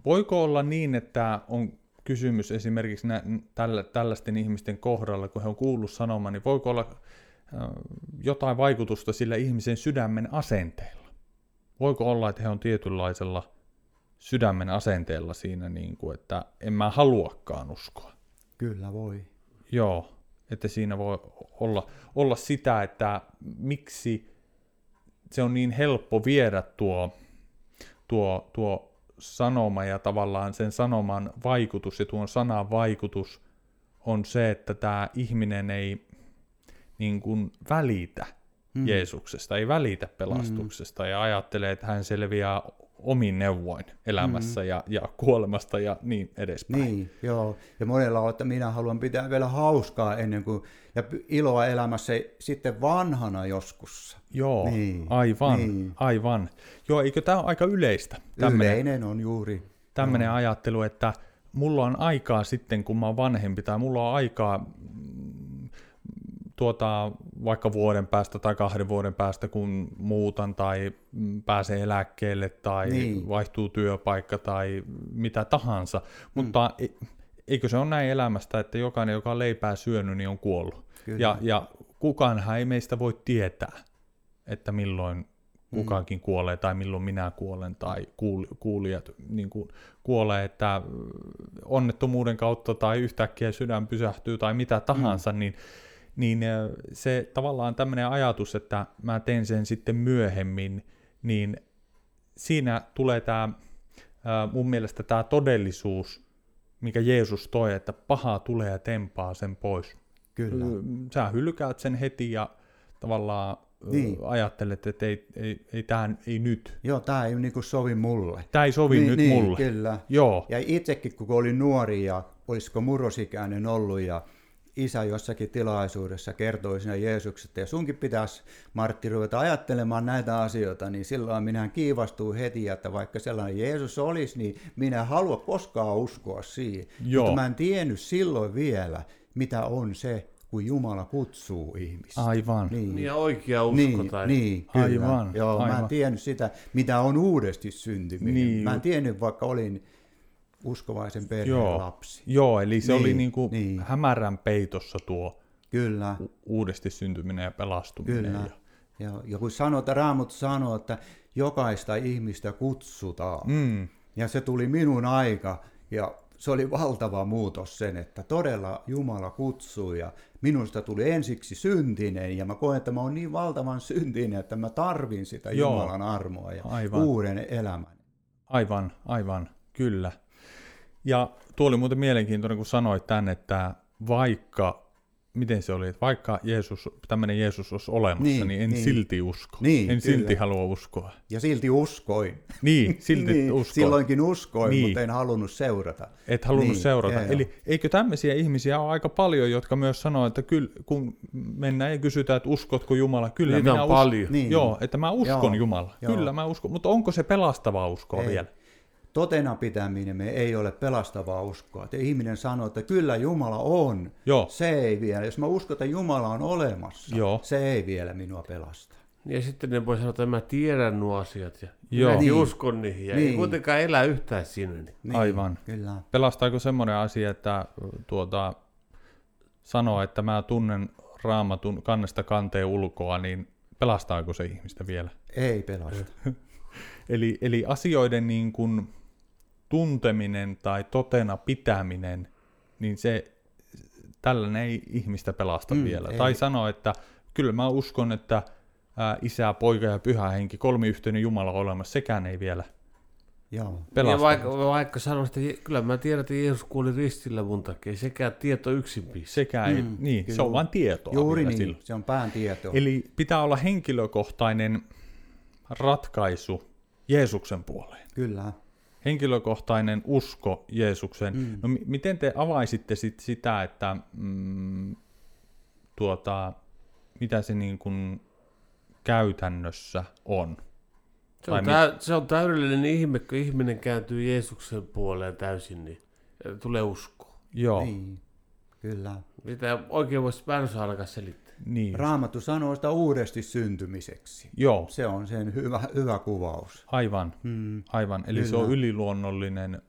Voiko olla niin, että on kysymys esimerkiksi tällaisten ihmisten kohdalla, kun he on kuullut sanoman, niin voiko olla jotain vaikutusta sillä ihmisen sydämen asenteella? Voiko olla, että he on tietynlaisella sydämen asenteella siinä, niin kuin, että en mä haluakaan uskoa. Kyllä voi. Joo, että siinä voi olla sitä, että miksi se on niin helppo viedä tuo sanoma ja tavallaan sen sanoman vaikutus ja tuon sanan vaikutus on se, että tämä ihminen ei niin kuin välitä Jeesuksesta, ei välitä pelastuksesta ja ajattelee, että hän selviää omin neuvoin elämässä ja kuolemasta ja niin edespäin. Niin, joo. Ja monella on, että minä haluan pitää vielä hauskaa ennen kuin, ja iloa elämässä sitten vanhana joskus. Joo, niin, aivan. Joo, eikö tämä ole aika yleistä? Yleinen on juuri. Tämmöinen ajattelu, että mulla on aikaa sitten, kun mä oon vanhempi, tai mulla on aikaa vaikka vuoden päästä tai 2 vuoden päästä, kun muutan tai pääsee eläkkeelle tai vaihtuu työpaikka tai mitä tahansa. Mutta eikö se ole näin elämästä, että jokainen, joka on leipää syönyt, niin on kuollut. Ja kukaanhan ei meistä voi tietää, että milloin kukaankin kuolee tai milloin minä kuolen tai kuulijat niin kuin kuolee, että onnettomuuden kautta tai yhtäkkiä sydän pysähtyy tai mitä tahansa, niin se tavallaan tämmöinen ajatus, että mä teen sen sitten myöhemmin, niin siinä tulee tämä mun mielestä tämä todellisuus, mikä Jeesus toi, että paha tulee ja tempaa sen pois. Kyllä. Sä hylkäät sen heti ja tavallaan niin. Ajattelet, että ei nyt. Joo, tämä ei niinku sovi mulle. Tämä ei sovi nyt mulle. Kyllä. Joo. Ja itsekin, kun olin nuori ja olisiko murrosikäinen ollut ja isä jossakin tilaisuudessa kertoi sinä Jeesuksesta ja sunkin pitäisi, Martti, ruveta ajattelemaan näitä asioita, niin silloin minä kiivastuu heti, että vaikka sellainen Jeesus olisi, niin minä en halua koskaan uskoa siihen. Joo. Mutta mä en tiennyt silloin vielä, mitä on se, kun Jumala kutsuu ihmistä. Aivan. Niin. Ja oikea usko. Niin, kyllä. Aivan. Joo, aivan. Mä en tiennyt sitä, mitä on uudesti syntyminen. Niin. Mä en tiennyt, vaikka olin uskovaisen perheen lapsi. Joo, eli se oli niinku hämärän peitossa tuo kyllä. Uudesti syntyminen ja pelastuminen. Kyllä. Ja kun Raamattu sanoo, että jokaista ihmistä kutsutaan. Mm. Ja se tuli minun aika ja se oli valtava muutos sen, että todella Jumala kutsui ja minusta tuli ensiksi syntinen ja mä koen, että mä oon niin valtavan syntinen, että mä tarvin sitä Jumalan armoa ja aivan. uuden elämän. Aivan, kyllä. Ja tuo oli muuten mielenkiintoinen, kun sanoit tämän, että vaikka, miten se oli, että vaikka tämmöinen Jeesus olisi olemassa, niin en silti usko. Niin, en kyllä. silti halua uskoa. Ja silti uskoin. Niin, silti niin, uskoin. Silloinkin uskoin, mutta en halunnut seurata. Et halunnut seurata. Eli eikö tämmöisiä ihmisiä ole aika paljon, jotka myös sanoo, että kyllä, kun mennään ja kysytään, että uskotko Jumala? Kyllä niitä minä uskon. Niin. Joo, että mä uskon Jumala. Kyllä mä uskon. Mutta onko se pelastavaa uskoa vielä? Totena pitäminen me ei ole pelastavaa uskoa. Että ihminen sanoo, että kyllä Jumala on. Joo. Se ei vielä. Jos mä uskon, että Jumala on olemassa, se ei vielä minua pelasta. Ja sitten ne voi sanoa, että mä tiedän nuo asiat ja minäkin uskon niihin. Ja ei kuitenkaan elää yhtään sinne. Niin. Aivan. Kyllä. Pelastaako semmoinen asia, että sanoo, että mä tunnen Raamatun kannesta kanteen ulkoa, niin pelastaako se ihmistä vielä? Ei pelasta. Eli asioiden niin kuin tunteminen tai totena pitäminen, niin se tällainen ei ihmistä pelasta vielä. Ei. Tai sanoo, että kyllä mä uskon, että Isä, Poika ja Pyhä Henki, kolmiyhteinen Jumala on olemassa, sekään ei vielä pelasta. Ja vaikka sanoisit, että kyllä mä tiedän, että Jeesus kuoli ristillä mun takia, sekään tieto yksinpi. Sekään ei, niin, kyllä. Se on vain tietoa. Juuri niin, silloin. Se on pään tietoa. Eli pitää olla henkilökohtainen ratkaisu Jeesuksen puoleen. Kyllä. Henkilökohtainen usko Jeesukseen. Mm. No, miten te avaisitte sitä, että mitä se niin kuin käytännössä on? Se on täydellinen ihme, kun ihminen kääntyy Jeesuksen puoleen täysin, niin tulee usko. Joo. Niin. Kyllä. Mitä oikein voisi Pärnsä alkaa selittää? Niin. Raamattu sanoo sitä uudesti syntymiseksi. Joo. Se on sen hyvä kuvaus. Aivan. Eli kyllä. Se on yliluonnollinen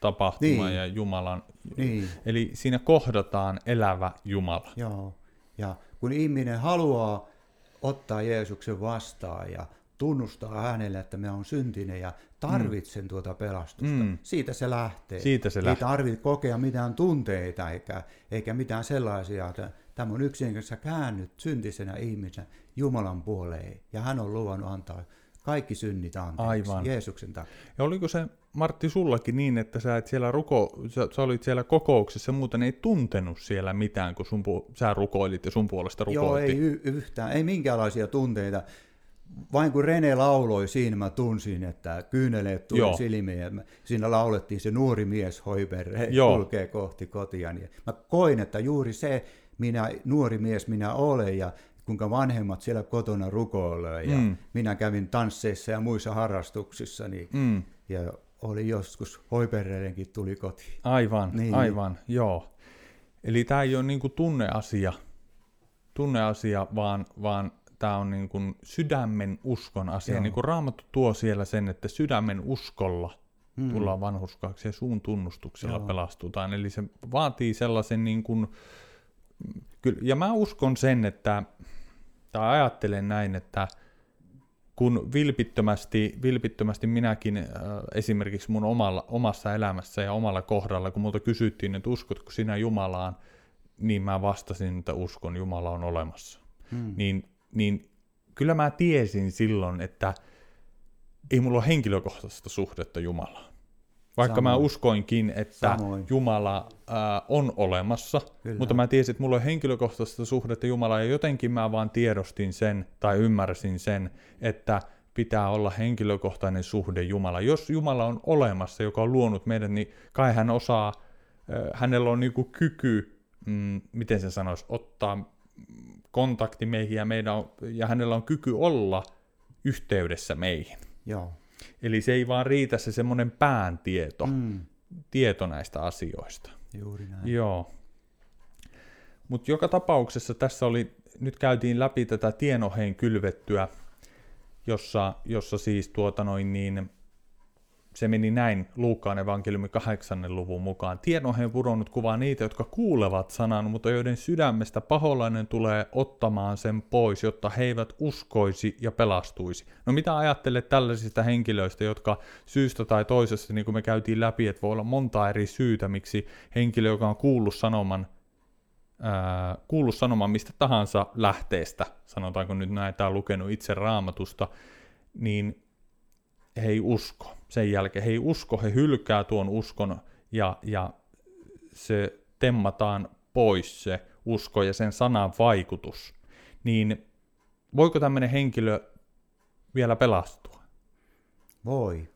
tapahtuma ja Jumalan. Niin. Eli siinä kohdataan elävä Jumala. Joo. Ja kun ihminen haluaa ottaa Jeesuksen vastaan ja tunnustaa hänelle, että me on syntinen ja tarvitsen tuota pelastusta. Mm. Siitä se lähtee. Ei tarvitse kokea mitään tunteita eikä mitään sellaisia. Tämä on yksinkertaisesti käännyt syntisenä ihmisenä Jumalan puoleen. Ja hän on luvannut antaa kaikki synnit anteeksi Jeesuksen takia. Ja oliko se, Martti, sullakin niin, että sä olit siellä kokouksessa, muuten ei tuntenut siellä mitään, kun sä rukoilit ja sun puolesta rukoiltiin? Joo, ei yhtään. Ei minkäänlaisia tunteita. Vain kun Rene lauloi siinä, mä tunsin, että kyyneleet tuli silmiin. Siinä laulettiin se nuori mies Hoiberg kulkee kohti kotia. Mä koin, että juuri se nuori mies minä olen ja kuinka vanhemmat siellä kotona rukoilee. Ja minä kävin tansseissa ja muissa harrastuksissa. Niin, ja oli joskus Hoibergenkin tuli kotiin. Aivan. Eli tämä ei ole niin kuin tunneasia vaan tämä on niin kuin sydämen uskon asia. Niin kuin Raamattu tuo siellä sen, että sydämen uskolla tullaan vanhurskaaksi ja suun tunnustuksella pelastutaan. Eli se vaatii sellaisen niin kuin. Kyllä, ja mä uskon sen, tai ajattelen näin, että kun vilpittömästi minäkin esimerkiksi mun omassa elämässä ja omalla kohdalla, kun multa kysyttiin, että uskotko sinä Jumalaan, niin mä vastasin, että uskon, Jumala on olemassa. Niin kyllä mä tiesin silloin, että ei mulla ole henkilökohtaista suhdetta Jumalaan. Vaikka samoin. Mä uskoinkin, että samoin. Jumala on olemassa, kyllä. Mutta mä tiesin, että mulla on henkilökohtaista suhdetta Jumalaa, ja jotenkin mä vaan tiedostin sen tai ymmärsin sen, että pitää olla henkilökohtainen suhde Jumala. Jos Jumala on olemassa, joka on luonut meidät, niin kai hän osaa, hänellä on niinku kyky, miten sen sanoisi, ottaa kontakti meihin, ja hänellä on kyky olla yhteydessä meihin. Joo. Eli se ei vaan riitä se semmoinen pääntieto, tieto näistä asioista. Juuri näin. Joo. Mutta joka tapauksessa tässä oli, nyt käytiin läpi tätä tienoheen kylvettyä, jossa siis se meni näin Luukkaan evankeliumin 8. luvun mukaan. Tienoheen pudonnut kuvaa niitä, jotka kuulevat sanan, mutta joiden sydämestä paholainen tulee ottamaan sen pois, jotta he eivät uskoisi ja pelastuisi. No mitä ajattelet tällaisista henkilöistä, jotka syystä tai toisesta, niin kuin me käytiin läpi, että voi olla monta eri syytä, miksi henkilö, joka on kuullut sanoman mistä tahansa lähteestä, sanotaanko nyt näin, tämä on lukenut itse Raamatusta, niin he ei usko. Sen jälkeen he ei usko, he hylkää tuon uskon ja se temmataan pois se usko ja sen sanan vaikutus. Niin voiko tämmöinen henkilö vielä pelastua? Voi.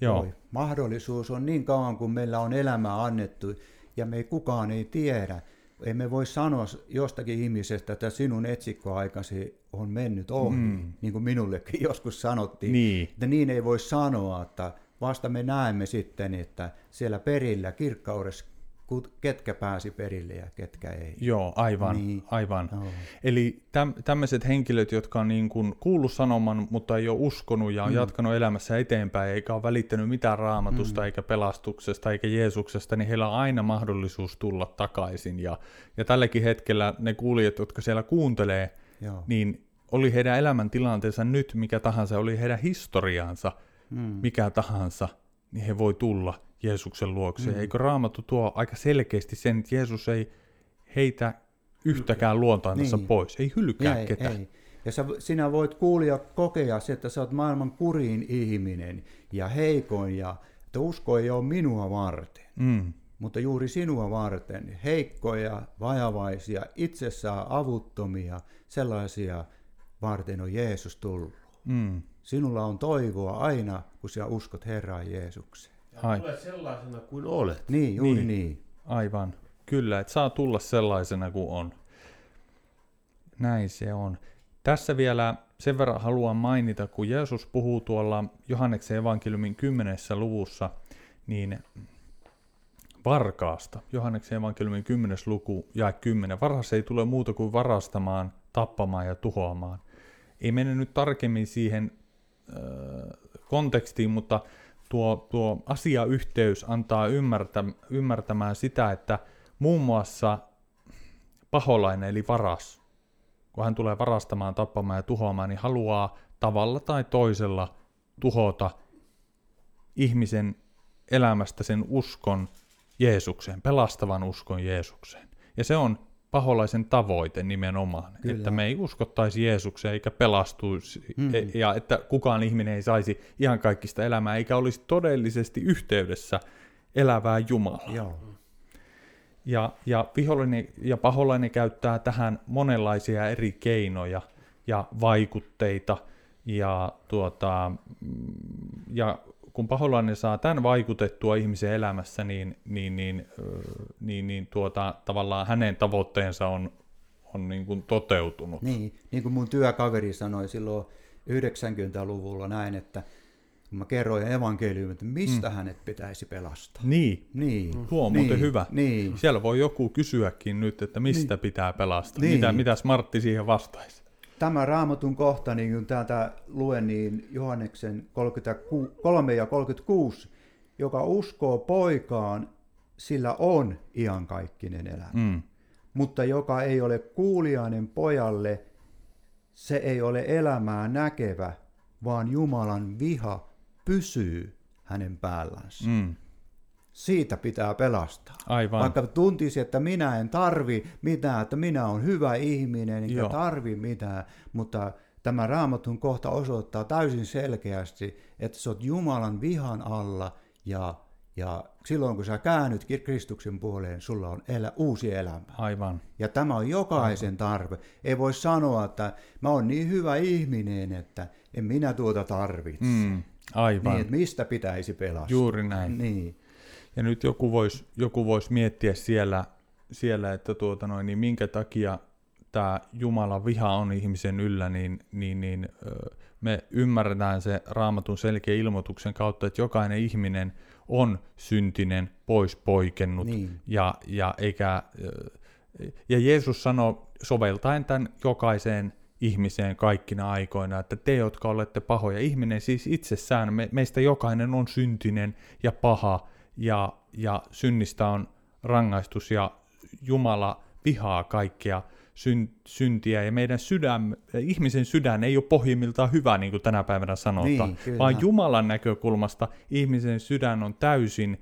Joo. Voi. Mahdollisuus on niin kauan, kun meillä on elämää annettu ja me kukaan ei tiedä. Emme voi sanoa jostakin ihmisestä, että sinun etsikkoaikasi on mennyt ohi, niin kuin minullekin joskus sanottiin. Niin. Että niin ei voi sanoa, että vasta me näemme sitten, että siellä perillä kirkkaudessa ketkä pääsi perille ja ketkä ei. Joo, aivan. Niin. Aivan. No. Eli tämmöiset henkilöt, jotka on niin kuin kuullut sanoman, mutta ei ole uskonut ja on jatkanut elämässä eteenpäin, eikä ole välittänyt mitään Raamatusta, eikä pelastuksesta, eikä Jeesuksesta, niin heillä on aina mahdollisuus tulla takaisin. Ja tälläkin hetkellä ne kuulijat, jotka siellä kuuntelee, joo. Niin oli heidän elämäntilanteensa nyt mikä tahansa, oli heidän historiaansa mikä tahansa, niin he voi tulla Jeesuksen luokse. Eikö Raamattu tuo aika selkeästi sen, että Jeesus ei heitä yhtäkään luontaansa pois, ei hylkää ketään. Ei. Ja sinä voit kuulia kokea se, että sä oot maailman kurin ihminen ja heikoin, ja että usko ei ole minua varten, mutta juuri sinua varten. Heikkoja, vajavaisia, itsessään avuttomia, sellaisia varten on Jeesus tullut. Sinulla on toivoa aina, kun sinä uskot Herraan Jeesukseen. Ja tulet sellaisena kuin olet. Niin, juuri niin. Aivan. Kyllä, että saa tulla sellaisena kuin on. Näin se on. Tässä vielä sen verran haluan mainita, kun Jeesus puhuu tuolla Johanneksen evankeliumin 10. luvussa, niin varkaasta. Johanneksen evankeliumin 10. luku, jae 10. Varhas ei tule muuta kuin varastamaan, tappamaan ja tuhoamaan. Ei mene nyt tarkemmin siihen kontekstiin, mutta tuo asiayhteys antaa ymmärtämään sitä, että muun muassa paholainen eli varas, kun hän tulee varastamaan, tappamaan ja tuhoamaan, niin haluaa tavalla tai toisella tuhota ihmisen elämästä sen uskon Jeesukseen, pelastavan uskon Jeesukseen. Ja se on paholaisen tavoite nimenomaan, kyllä. Että me ei uskottaisi Jeesukseen eikä pelastuisi, ja että kukaan ihminen ei saisi ihan kaikista elämää, eikä olisi todellisesti yhteydessä elävää Jumalaa. Joo. Ja vihollinen ja paholainen käyttää tähän monenlaisia eri keinoja ja vaikutteita, ja kun paholainen saa tämän vaikutettua ihmisen elämässä, niin tavallaan hänen tavoitteensa on niin kuin toteutunut. Niin kuin mun työkaveri sanoi silloin 90-luvulla näin, että kun mä kerroin evankeliumin, että mistä hänet pitäisi pelastaa. Niin. Tuo on muuten hyvä. Niin. Siellä voi joku kysyäkin nyt, että mistä pitää pelastaa. Niin. Mitäs Martti siihen vastaisi? Tämä Raamatun kohta, niin kun täältä luen, niin Johanneksen 3 ja 36, joka uskoo poikaan, sillä on iankaikkinen elämä. Mutta joka ei ole kuuliainen pojalle, se ei ole elämää näkevä, vaan Jumalan viha pysyy hänen päällänsä. Siitä pitää pelastaa. Aivan. Vaikka tuntisi, että minä en tarvi mitään, että minä olen hyvä ihminen, enkä tarvi mitään, mutta tämä Raamatun kohta osoittaa täysin selkeästi, että sä oot Jumalan vihan alla ja Ja silloin, kun sä käännyt Kristuksen puoleen, sulla on uusi elämä. Aivan. Ja tämä on jokaisen tarve. Ei voi sanoa, että mä oon niin hyvä ihminen, että en minä tuota tarvitse. Mm, aivan. Niin, että mistä pitäisi pelastaa. Juuri näin. Niin. Ja nyt joku vois miettiä siellä että niin minkä takia tämä Jumalan viha on ihmisen yllä, niin me ymmärretään se Raamatun selkeän ilmoituksen kautta, että jokainen ihminen on syntinen, pois poikennut, niin. ja Jeesus sanoo soveltaen tämän jokaiseen ihmiseen kaikkina aikoina, että te, jotka olette pahoja, ihminen siis itsessään, meistä jokainen on syntinen ja paha, ja synnistä on rangaistus, ja Jumala vihaa kaikkea syntiä, ja meidän ihmisen sydän ei ole pohjimmiltaan hyvä, niin kuin tänä päivänä sanotaan, niin, vaan Jumalan näkökulmasta ihmisen sydän on täysin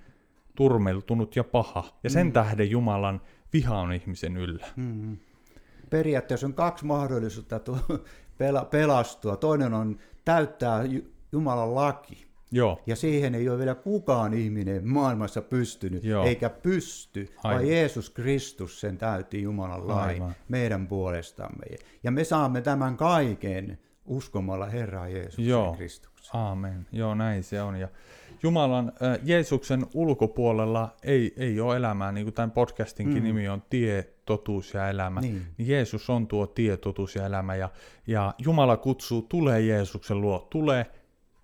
turmeltunut ja paha, ja sen tähden Jumalan viha on ihmisen yllä. Mm. Periaatteessa on kaksi mahdollisuutta pelastua. Toinen on täyttää Jumalan laki. Joo. Ja siihen ei ole vielä kukaan ihminen maailmassa pystynyt, joo, eikä pysty, vaan Jeesus Kristus sen täytti Jumalan lain meidän puolestamme. Ja me saamme tämän kaiken uskomalla Herraa Jeesuksen, joo, Kristuksen. Aamen. Joo, näin se on. Ja Jumalan, Jeesuksen ulkopuolella ei ole elämää, niin kuin tämän podcastinkin nimi on Tie, totuus ja elämä. Niin. Jeesus on tuo tie, totuus ja elämä, ja Jumala kutsuu, tule Jeesuksen luo, tule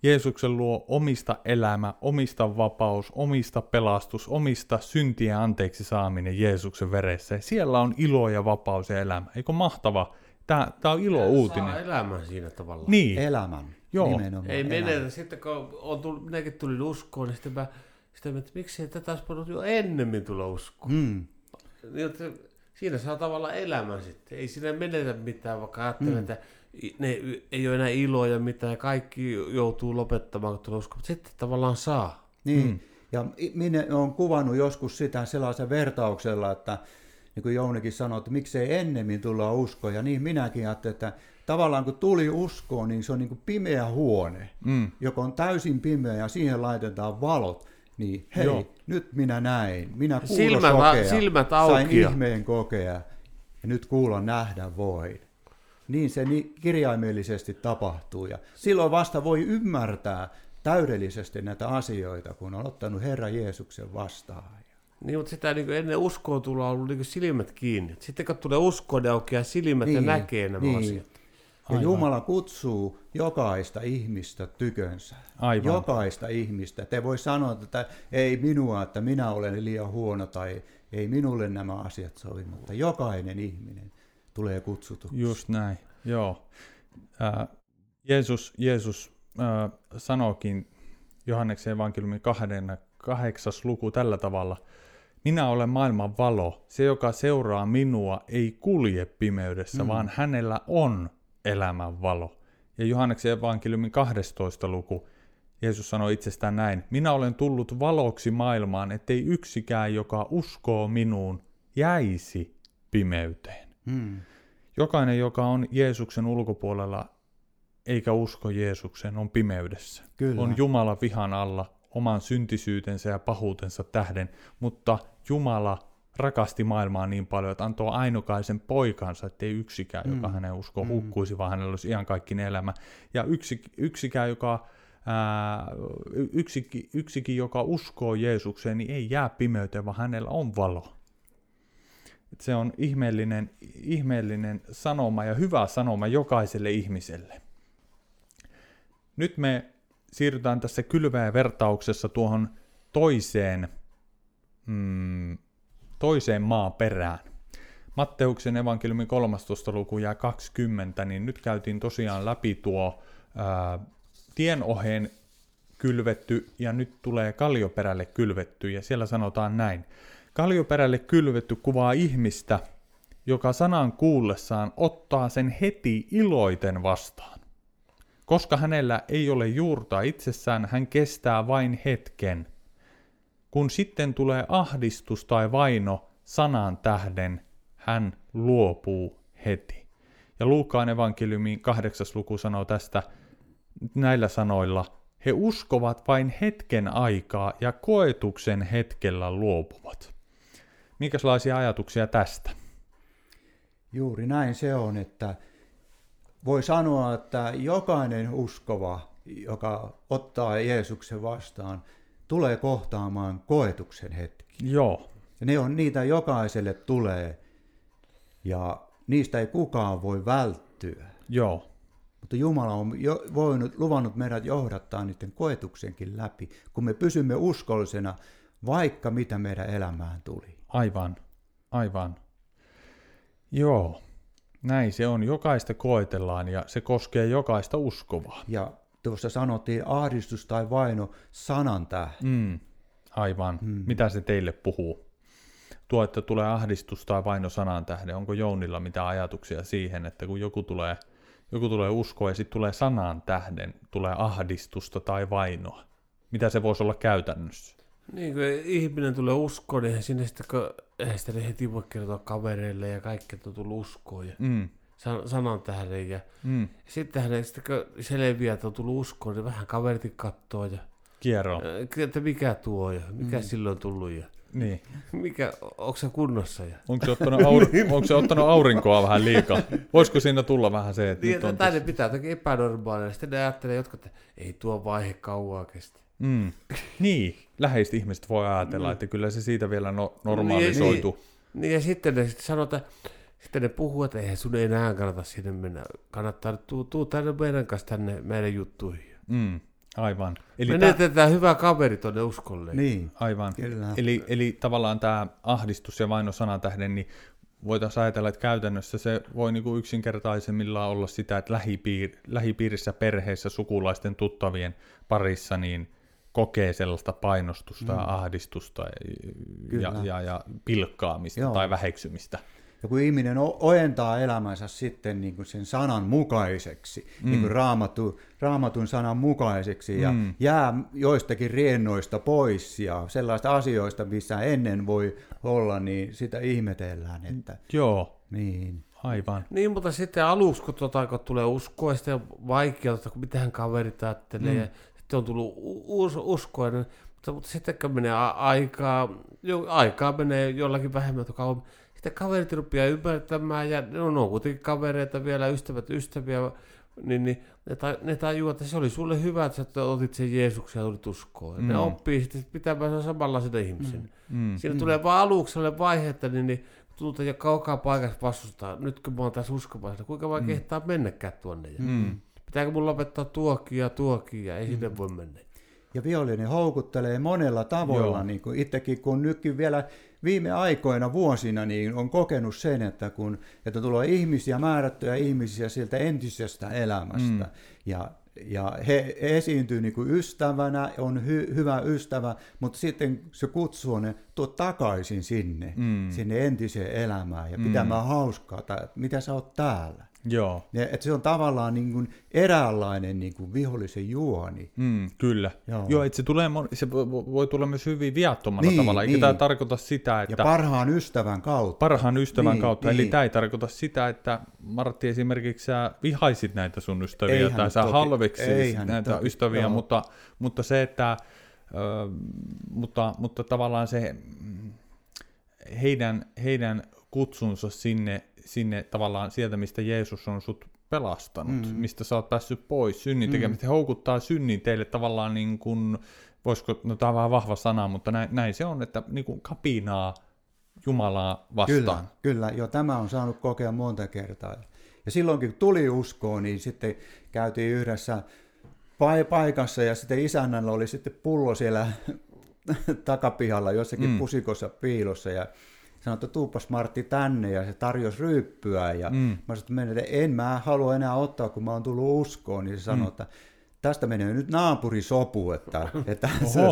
Jeesuksen luo, omista elämä, omista vapaus, omista pelastus, omista syntien anteeksi saaminen Jeesuksen veressä. Siellä on ilo ja vapaus ja elämä. Eikö mahtava? Tämä on ilo uutinen. Saa elämän siinä tavallaan. Niin. Elämän. Joo. Nimenomaan ei menetä. Sitten kun minäkin tulin uskoon, niin sitten että miksi tätä taas pannut jo ennemmin tulla uskoon. Mm. Siinä saa tavallaan elämän sitten. Ei siinä menetä mitään, vaikka ajattelee, että ne ei ole enää iloja mitään, kaikki joutuu lopettamaan, mutta sitten tavallaan saa. Niin, ja minä olen kuvannut joskus sitä sellaisen vertauksella, että niin kuin Jounikin sanoi, että miksei ennemmin tulla uskoon, ja niin minäkin ajattelin, että tavallaan kun tuli uskoon, niin se on niin kuin pimeä huone, joka on täysin pimeä, ja siihen laitetaan valot. Niin, hei, joo, nyt minä näin, minä kuulla silmät sain ihmeen kokea, ja nyt kuulla nähdä voin. Niin se kirjaimellisesti tapahtuu, ja silloin vasta voi ymmärtää täydellisesti näitä asioita, kun on ottanut Herra Jeesuksen vastaan. Niin, mutta sitä niin ennen uskoon tulla on ollut niin silmät kiinni. Sitten kun tulee uskoon, ne aukeaa silmät ja näkee nämä asiat. Ja Jumala kutsuu jokaista ihmistä tykönsä. Aivan. Jokaista ihmistä. Te voi sanoa, että ei minua, että minä olen liian huono, tai ei minulle nämä asiat sovi, mutta jokainen ihminen tulee kutsutuksi. Just näin, joo. Jeesus sanookin Johanneksen evankeliumin 8. luku tällä tavalla. Minä olen maailman valo. Se, joka seuraa minua, ei kulje pimeydessä, vaan hänellä on elämän valo. Ja Johanneksen evankeliumin 12. luku. Jeesus sanoi itsestään näin. Minä olen tullut valoksi maailmaan, ettei yksikään, joka uskoo minuun, jäisi pimeyteen. Jokainen, joka on Jeesuksen ulkopuolella eikä usko Jeesukseen, on pimeydessä. Kyllä. On Jumalan vihan alla oman syntisyytensä ja pahuutensa tähden, mutta Jumala rakasti maailmaa niin paljon, että antoi ainokaisen poikansa, ettei yksikään, joka hänen uskoo, hukkuisi, vaan hänellä olisi iankaikkinen elämä. Ja yksikin, joka uskoo Jeesukseen, niin ei jää pimeyteen, vaan hänellä on valo. Se on ihmeellinen sanoma ja hyvä sanoma jokaiselle ihmiselle. Nyt me siirrytään tässä kylvää vertauksessa tuohon toiseen maaperään. Matteuksen evankeliumin 13. luku ja 20, niin nyt käytiin tosiaan läpi tuo tien oheen kylvetty, ja nyt tulee kallioperälle kylvetty, ja siellä sanotaan näin. Kallioperälle kylvetty kuvaa ihmistä, joka sanan kuullessaan ottaa sen heti iloiten vastaan. Koska hänellä ei ole juurta itsessään, hän kestää vain hetken. Kun sitten tulee ahdistus tai vaino sanan tähden, hän luopuu heti. Ja Luukkaan evankeliumin 8. luku sanoo tästä näillä sanoilla. He uskovat vain hetken aikaa ja koetuksen hetkellä luopuvat. Minkälaisia ajatuksia tästä? Juuri näin se on, että voi sanoa, että jokainen uskova, joka ottaa Jeesuksen vastaan, tulee kohtaamaan koetuksen hetki. Joo. Ja ne on niitä jokaiselle tulee ja niistä ei kukaan voi välttyä. Joo. Mutta Jumala on luvannut meidät johdattaa niiden koetuksenkin läpi, kun me pysymme uskollisena, vaikka mitä meidän elämään tuli. Aivan, aivan. Joo, näin se on. Jokaista koetellaan ja se koskee jokaista uskovaa. Ja tuossa sanottiin ahdistus tai vaino sanan tähden. Aivan. Mitä se teille puhuu? Tuo, että tulee ahdistus tai vaino sanan tähden. Onko Jounilla mitään ajatuksia siihen, että kun joku tulee uskoa ja sitten tulee sanan tähden, tulee ahdistusta tai vainoa. Mitä se voisi olla käytännössä? Niin, kun ihminen tulee uskoon, niin eihän sitä heti voi kertoa kavereille ja kaikki, että on tullut uskoon ja sanan tähden. Ja sitten hänen selviää, että on tullut uskoon, niin vähän kaverit katsoo ja kierro. Että mikä tuo ja mikä silloin on tullut ja niin. Onko se kunnossa? Onko se ottanut aurinkoa vähän liikaa? Voisiko siinä tulla vähän se, että nyt on... Tänne pitää toki epänormaalina. Sitten ne ajattelee jotkut, että ei tuo vaihe kauaa kestä. Niin, läheiset ihmiset voi ajatella, että kyllä se siitä vielä normalisoituu. Niin, ja sitten ne sitten ne puhuu, että eihän sun enää kannata sinne mennä. Kannattaa tuu tänne meidän kanssa tänne meidän juttuihin. Aivan. Eli menetetään hyvä kaveri tuonne uskolle. Niin, aivan. Eli tavallaan tämä ahdistus ja vaino sanan tähden, niin voitaisiin ajatella, että käytännössä se voi niinku yksinkertaisemmillaan olla sitä, että lähipiirissä, perheessä, sukulaisten, tuttavien parissa niin kokee sellaista painostusta ja ahdistusta ja pilkkaamista. Joo. Tai väheksymistä. Ja kun ihminen ojentaa elämänsä sitten niin kuin sen sanan mukaiseksi, niin kuin raamatun sanan mukaiseksi, ja jää joistakin riennoista pois ja sellaista asioista, missä ennen voi olla, niin sitä ihmetellään. Että... Joo, niin. Aivan. Niin, mutta sitten aluksi, kun tulee uskoa, ja sitten vaikeaa, kun mitähän kaverit ajattelee, ja sitten on tullut uskoa, mutta sitten kun menee aikaa menee jollakin vähemmän kauan. Sitten kaverit rupeaa ymmärtämään, ja ne on kuitenkin kavereita vielä, ystäviä, niin ne tajuaa, että se oli sulle hyvä, että sä otit sen Jeesuksen ja tulit uskoon. Ne oppii sitten pitämään samanlaisen ihmisen. Siinä tulee vaan aluksi sellainen vaihe, että niin tuntuu, että kaukaa paikassa vastustaa, nyt kun mä oon tässä uskomaisena, kuinka vaan kehtaa mennäkään tuonne. Pitääkö mun lopettaa tuokia, ei sinne voi mennä. Ja vihollinen houkuttelee monella tavoilla, niin kuin itsekin kun nytkin vielä viime aikoina, vuosina, niin on kokenut sen, että tulee ihmisiä, määrättyjä ihmisiä sieltä entisestä elämästä. Ja he esiintyy niin kuin ystävänä, on hyvä ystävä, mutta sitten se kutsuu ne takaisin sinne entiseen elämään ja pitämään hauskaa, tai mitä sä oot täällä. Joo. Että se on tavallaan niin kuin eräänlainen niin kuin vihollisen juoni. Kyllä. Joo, että se voi tulla myös hyvin viattomalla tavalla. Eikä tämä tarkoita sitä, että... Ja parhaan ystävän kautta. Eli tämä ei tarkoita sitä, että Martti esimerkiksi sä vihaisit näitä sun ystäviä, eihän tai sä halveksisit näitä ystäviä, mutta se, että... Mutta tavallaan se heidän kutsunsa sinne tavallaan sieltä, mistä Jeesus on sut pelastanut, mistä sä oot päässyt pois synnin tekemistä. He houkuttaa synnin teille tavallaan niin kuin, tämä on vähän vahva sana, mutta näin se on, että niin kuin kapinaa Jumalaa vastaan. Kyllä, jo tämä on saanut kokea monta kertaa. Ja silloinkin kun tuli uskoon, niin sitten käytiin yhdessä paikassa ja sitten isännällä oli sitten pullo siellä takapihalla jossakin pusikossa piilossa ja sanoi, että tuupas Martti tänne, ja se tarjosi ryyppyä, ja mä sanoin, että en mä halua enää ottaa, kun mä oon tullut uskoon, niin se sanoi, että tästä menee nyt naapurisopu, että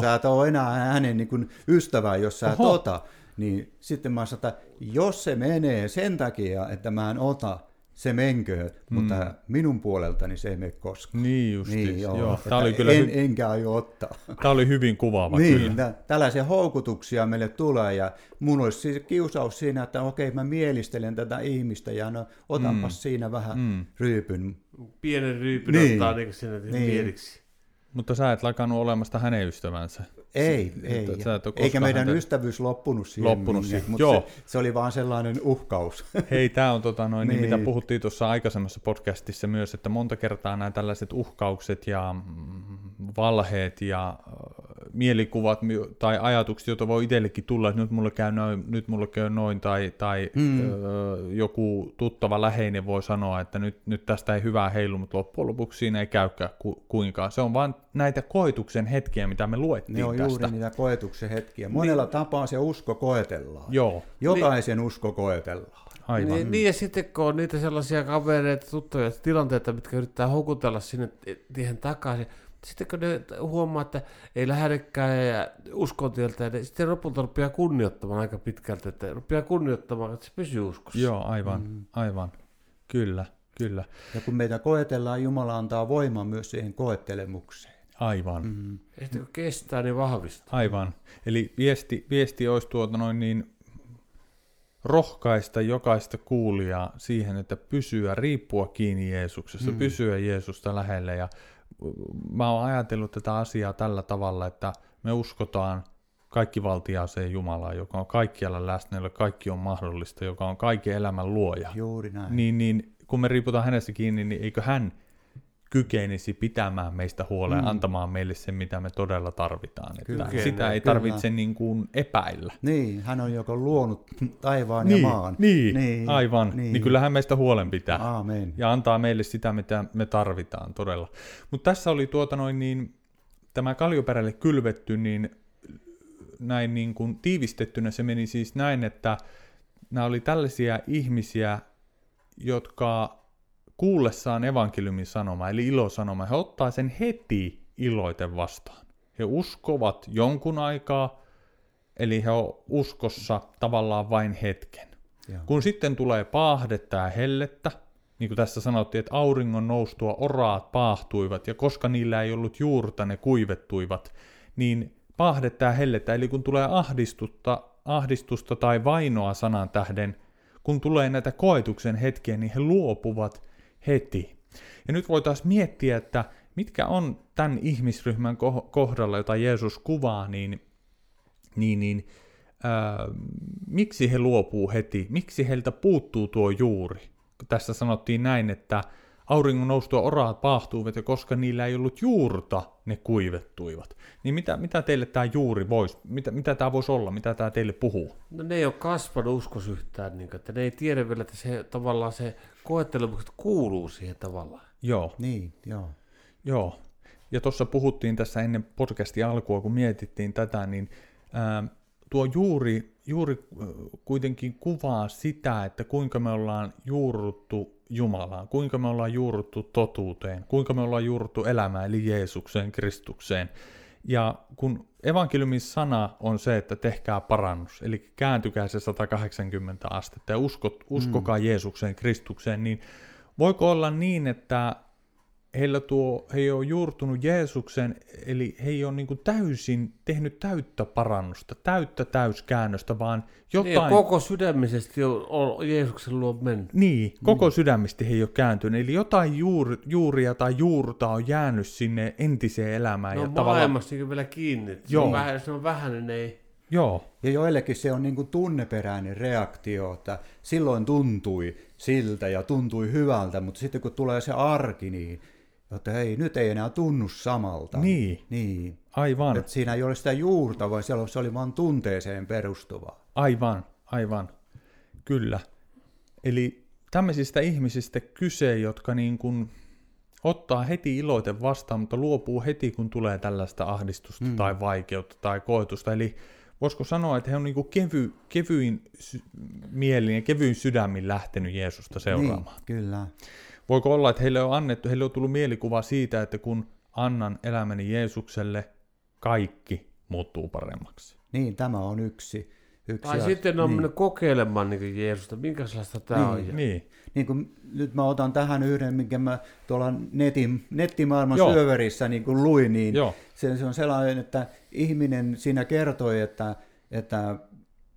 sä et ole enää hänen niin kuin ystävää, jos sä et ota. Niin sitten mä sanoin, että jos se menee sen takia, että mä en ota, se menköön, mutta minun puoleltani se ei mene koskaan. Niin justiin. Niin, joo. Enkä aio ottaa. Tämä oli hyvin kuvaava niin, kyllä. Tällaisia houkutuksia meille tulee ja mun olisi siis kiusaus siinä, että okei mä mielistelen tätä ihmistä ja otanpas siinä vähän ryypyn. Pienen ryypyn ottaa niin kuin siinä mieliksi. Mutta sä et lakannut olemasta hänen ystävänsä. Ei. Eikä meidän ystävyys loppunut siihen. Mutta se oli vaan sellainen uhkaus. Hei, tämä on niin, mitä puhuttiin tuossa aikaisemmassa podcastissa myös, että monta kertaa nämä tällaiset uhkaukset ja valheet ja mielikuvat tai ajatukset, joita voi itsellekin tulla, että nyt mulle käy noin tai joku tuttava läheinen voi sanoa, että nyt tästä ei hyvää heilu, mutta loppujen lopuksi siinä ei käykään kuinkaan. Se on vaan näitä koetuksen hetkiä, mitä me luettiin tästä. Ne on juuri niitä koetuksen hetkiä. Monella tapaa se usko koetellaan. Joo. Jokaisen usko koetellaan. Aivan. Niin, ja sitten kun on niitä sellaisia kavereita, tuttuja tilanteita, mitkä yrittää houkutella sinne tiehen takaisin, sitten kun ne huomaa, että ei lähdekään ja uskon tieltä, niin sitten lopulta rupeaa kunnioittamaan aika pitkältä, että se pysyy uskossa. Joo, aivan. Kyllä. Ja kun meitä koetellaan, Jumala antaa voimaa myös siihen koettelemukseen. Aivan. Mm-hmm. Että kun kestää, niin vahvistuu. Aivan. Eli viesti olisi rohkaista jokaista kuulijaa siihen, että riippua kiinni Jeesuksesta, pysyä Jeesusta lähellä. Ja mä oon ajatellut tätä asiaa tällä tavalla, että me uskotaan kaikkivaltiaaseen Jumalaan, joka on kaikkialla läsnä, jolle kaikki on mahdollista, joka on kaiken elämän luoja. Juuri näin. Niin kun me riiputaan hänestä kiinni, niin eikö hän kykenisi pitämään meistä huoleen, antamaan meille sen, mitä me todella tarvitaan. Kyllä, sitä ei tarvitse niin kuin epäillä. Niin, hän on joko luonut taivaan ja maan. Niin, aivan. Niin kyllähän meistä huolen pitää. Aamen. Ja antaa meille sitä, mitä me tarvitaan todella. Mutta tässä oli tämä kaljoperälle kylvetty, niin näin niin kuin tiivistettynä se meni siis näin, että nämä oli tällaisia ihmisiä, jotka kuullessaan evankeliumin sanoma, eli ilosanoma, he ottaa sen heti iloiten vastaan. He uskovat jonkun aikaa, eli he on uskossa tavallaan vain hetken. Joo. Kun sitten tulee paahdetta ja hellettä, niin kuin tässä sanottiin, että auringon noustua oraat paahtuivat, ja koska niillä ei ollut juurta, ne kuivettuivat, niin paahdetta ja hellettä, eli kun tulee ahdistusta tai vainoa sanan tähden, kun tulee näitä koetuksen hetkiä, niin he luopuvat heti. Ja nyt voitaisiin miettiä, että mitkä on tämän ihmisryhmän kohdalla, jota Jeesus kuvaa, miksi he luopuu heti, miksi heiltä puuttuu tuo juuri. Tässä sanottiin näin, että auringon noustua oraat paahtuivat ja koska niillä ei ollut juurta, ne kuivettuivat. Niin mitä teille tämä juuri voisi, mitä tämä voisi olla, mitä tämä teille puhuu? No ne ei ole kasvanut uskos yhtään, niin että ne ei tiedä vielä, että se tavallaan se koettelemukset kuuluu siihen tavallaan. Joo. Niin, joo. Ja tuossa puhuttiin tässä ennen podcastin alkua, kun mietittiin tätä, niin tuo juuri kuitenkin kuvaa sitä, että kuinka me ollaan juurruttu Jumalaan, kuinka me ollaan juurruttu totuuteen, kuinka me ollaan juurruttu elämään, eli Jeesukseen, Kristukseen. Ja kun evankeliumin sana on se, että tehkää parannus, eli kääntykää se 180 astetta ja uskokaa Jeesukseen, Kristukseen, niin voiko olla niin, että he ei ole juurtunut Jeesukseen, eli he ei ole niin kuin täysin tehnyt täyttä parannusta, täyttä täyskäännöstä, vaan jotain. Niin, koko sydämisesti on Jeesuksen luo mennyt. Niin, koko sydämisesti he ei ole kääntynyt, eli jotain juuria tai juurta on jäänyt sinne entiseen elämään. No ja maailmassakin vielä kiinni, jos on vähäinen, ei. Joo. Ja joillekin se on niin kuin tunneperäinen reaktio, että silloin tuntui siltä ja tuntui hyvältä, mutta sitten kun tulee se arki, niin että hei, nyt ei enää tunnu samalta. Niin. Aivan. Että siinä ei ole sitä juurta, vaan se oli vain tunteeseen perustuvaa. Aivan. Kyllä. Eli tämmöisistä ihmisistä kyse, jotka niin kuin ottaa heti iloiten vastaan, mutta luopuu heti, kun tulee tällaista ahdistusta tai vaikeutta tai koetusta. Eli voisiko sanoa, että he on niin kuin kevyin mielin ja kevyin sydämin lähtenyt Jeesusta seuraamaan? Niin, kyllä. Voiko olla, että heille on tullut mielikuva siitä, että kun annan elämäni Jeesukselle, kaikki muuttuu paremmaksi? Niin, tämä on yksi tai sitten on mennyt kokeilemaan niin Jeesusta, minkälaista tämä on. Niin kuin nyt mä otan tähän yhden, minkä mä tuolla nettimaailman syöverissä niin kuin luin, niin se on sellainen, että ihminen siinä kertoi, että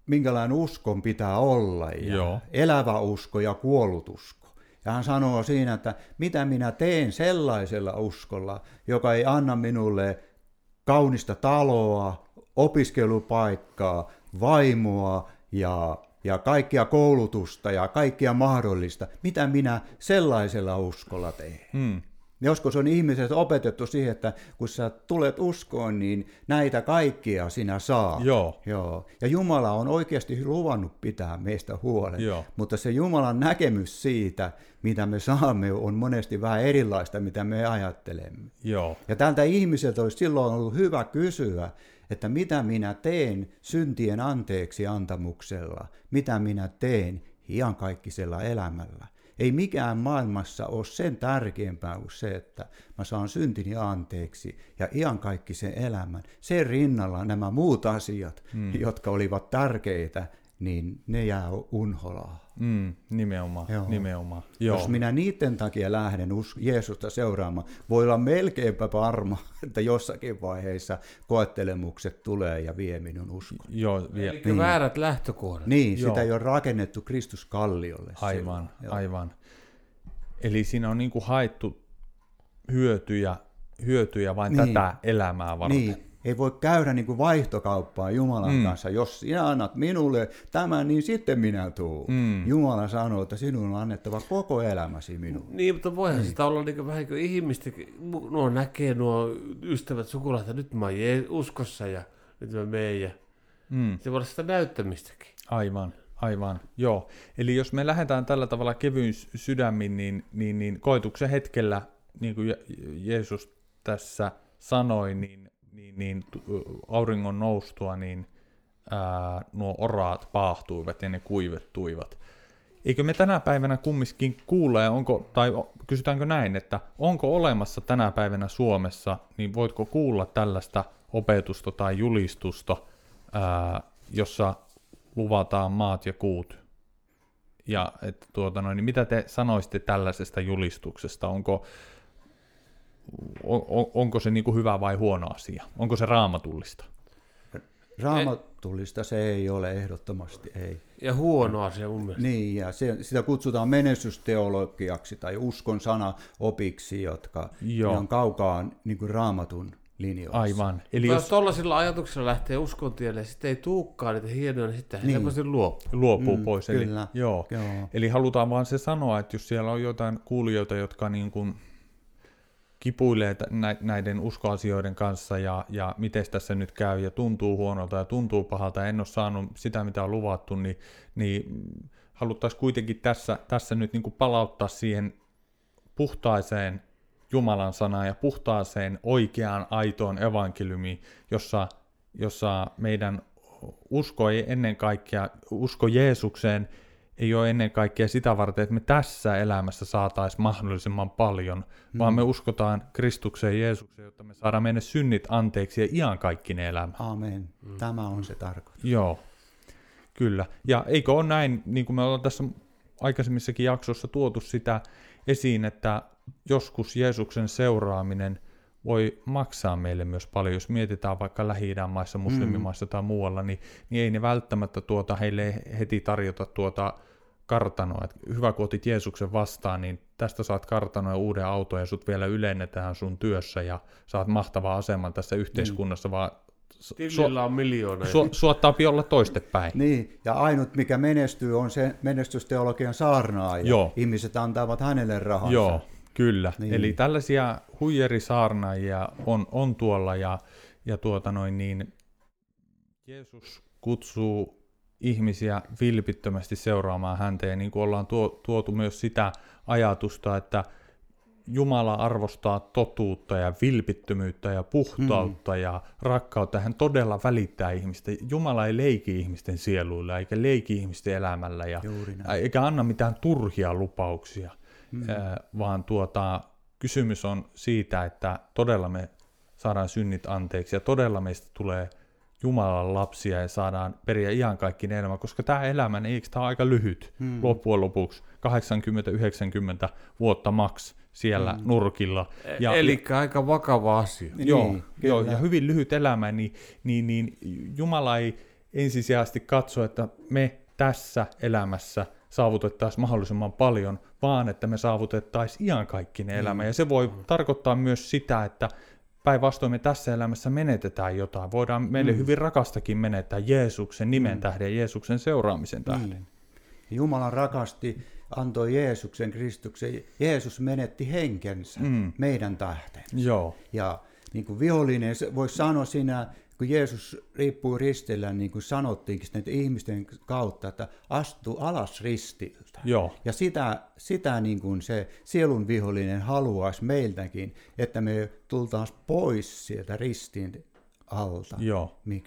minkälainen uskon pitää olla, ja elävä usko ja kuollut usko. Ja hän sanoo siinä, että mitä minä teen sellaisella uskolla, joka ei anna minulle kaunista taloa, opiskelupaikkaa, vaimoa ja kaikkia koulutusta ja kaikkia mahdollista. Mitä minä sellaisella uskolla teen? Joskus on ihmiset opetettu siihen, että kun sä tulet uskoon, niin näitä kaikkia sinä saa. Joo. Ja Jumala on oikeasti luvannut pitää meistä huolen, mutta se Jumalan näkemys siitä, mitä me saamme, on monesti vähän erilaista, mitä me ajattelemme. Joo. Ja tältä ihmiseltä olisi silloin ollut hyvä kysyä, että mitä minä teen syntien anteeksi antamuksella, mitä minä teen iankaikkisella elämällä. Ei mikään maailmassa ole sen tärkeämpää kuin se, että mä saan syntini anteeksi ja iankaikkisen elämän. Sen rinnalla nämä muut asiat, jotka olivat tärkeitä, niin ne jää unholaan. Nimenomaan. Joo. Jos minä niiden takia lähden Jeesusta seuraamaan, voi olla melkeinpä varma, että jossakin vaiheessa koettelemukset tulee ja vie minun uskon. Eli väärät lähtökohdat. Sitä ei ole rakennettu Kristus kalliolle. Aivan. Eli siinä on niin kuin haettu hyötyjä vain tätä elämää varten. Ei voi käydä niin kuin vaihtokauppaa Jumalan kanssa. Jos sinä annat minulle tämän, niin sitten minä tuun. Jumala sanoo, että sinun on annettava koko elämäsi minulle. Niin, mutta voihan sitä olla niin kuin vähän kuin ihmistä. Nuo näkee nuo ystävät, sukulaiset, että nyt mä oon uskossa ja nyt mä menen. Ja... Se voi olla sitä näyttämistäkin. Aivan. Eli jos me lähdetään tällä tavalla kevyin sydämin, niin koetuksen hetkellä, niin kuin Jeesus tässä sanoi, niin auringon noustua, niin nuo oraat paahtuivat ja ne kuivettuivat. Eikö me tänä päivänä kumminkin kuulee, kysytäänkö näin, että onko olemassa tänä päivänä Suomessa, niin voitko kuulla tällaista opetusta tai julistusta, jossa luvataan maat ja kuut? Ja niin mitä te sanoisitte tällaisesta julistuksesta? Onko se niin kuin hyvä vai huono asia? Onko se raamatullista? Raamatullista se ei ole, ehdottomasti ei. Ja huono asia mun mielestä. Niin, ja sitä kutsutaan menestysteologiaksi tai uskon sanaopiksi, jotka on kaukaan niin kuin raamatun linjoissa. Aivan. Eli jos tuollaisilla ajatuksilla lähtee uskontielle, sitten ei tulekaan niitä hienoja, niin sitten helposti luopuu pois. Kyllä. Eli halutaan vaan se sanoa, että jos siellä on jotain kuulijoita, jotka niin kuin kipuilee näiden uskoasioiden kanssa ja miten tässä nyt käy ja tuntuu huonolta ja tuntuu pahalta ja en ole saanut sitä, mitä on luvattu, niin haluttaisiin kuitenkin tässä nyt niin kuin palauttaa siihen puhtaaseen Jumalan sanaan ja puhtaaseen oikeaan aitoon evankeliumiin, jossa meidän usko Jeesukseen ei ole ennen kaikkea sitä varten, että me tässä elämässä saataisiin mahdollisimman paljon, vaan me uskotaan Kristukseen Jeesukseen, jotta me saadaan meidän synnit anteeksi ja iankaikkinen elämä. Aamen. Tämä on se tarkoitus. Joo, kyllä. Ja eikö ole näin, niin kuin me ollaan tässä aikaisemmissakin jaksoissa tuotu sitä esiin, että joskus Jeesuksen seuraaminen voi maksaa meille myös paljon, jos mietitään vaikka Lähi-idän maissa, muslimimaissa tai muualla, niin ei ne välttämättä heille heti tarjota kartanoa. Et hyvä, kun otit Jeesuksen vastaan, niin tästä saat kartanoa ja uuden auton ja sut vielä ylennetään sun työssä ja saat mahtavan aseman tässä yhteiskunnassa, vaan tilillä on miljoona. Suottaapi olla toistepäin. Niin, ja ainut mikä menestyy on se menestysteologian saarnaaja. Joo. Ihmiset antavat hänelle rahansa. Joo. Kyllä, eli tällaisia huijerisaarnaajia on tuolla ja Jeesus kutsuu ihmisiä vilpittömästi seuraamaan häntä ja niin kuin ollaan tuotu myös sitä ajatusta, että Jumala arvostaa totuutta ja vilpittömyyttä ja puhtautta ja rakkautta. Hän todella välittää ihmistä. Jumala ei leiki ihmisten sieluilla eikä leiki ihmisten elämällä eikä anna mitään turhia lupauksia. Vaan kysymys on siitä, että todella me saadaan synnit anteeksi ja todella meistä tulee Jumalan lapsia ja saadaan periä iankaikkinen elämä, koska tämä elämä on aika lyhyt loppujen lopuksi, 80-90 vuotta maks siellä nurkilla. Eli aika vakava asia. Joo, ja hyvin lyhyt elämä, niin Jumala ei ensisijaisesti katso, että me tässä elämässä saavutettaisiin mahdollisimman paljon, vaan että me saavutettaisiin iankaikkinen elämä. Ja se voi tarkoittaa myös sitä, että päinvastoin me tässä elämässä menetetään jotain. Voidaan meille hyvin rakastakin menettää Jeesuksen nimen tähden, Jeesuksen seuraamisen tähden. Jumala rakasti, antoi Jeesuksen Kristuksen. Jeesus menetti henkensä meidän tähden. Joo. Ja niin kuin vihollinen, voisi sanoa siinä, kun Jeesus riippuu ristillä, niin kuin sanottiinkin näiden ihmisten kautta, että astu alas ristiltä. Joo. Ja sitä niin kuin se sielun vihollinen haluaisi meiltäkin, että me tultaisiin pois sieltä ristin alta,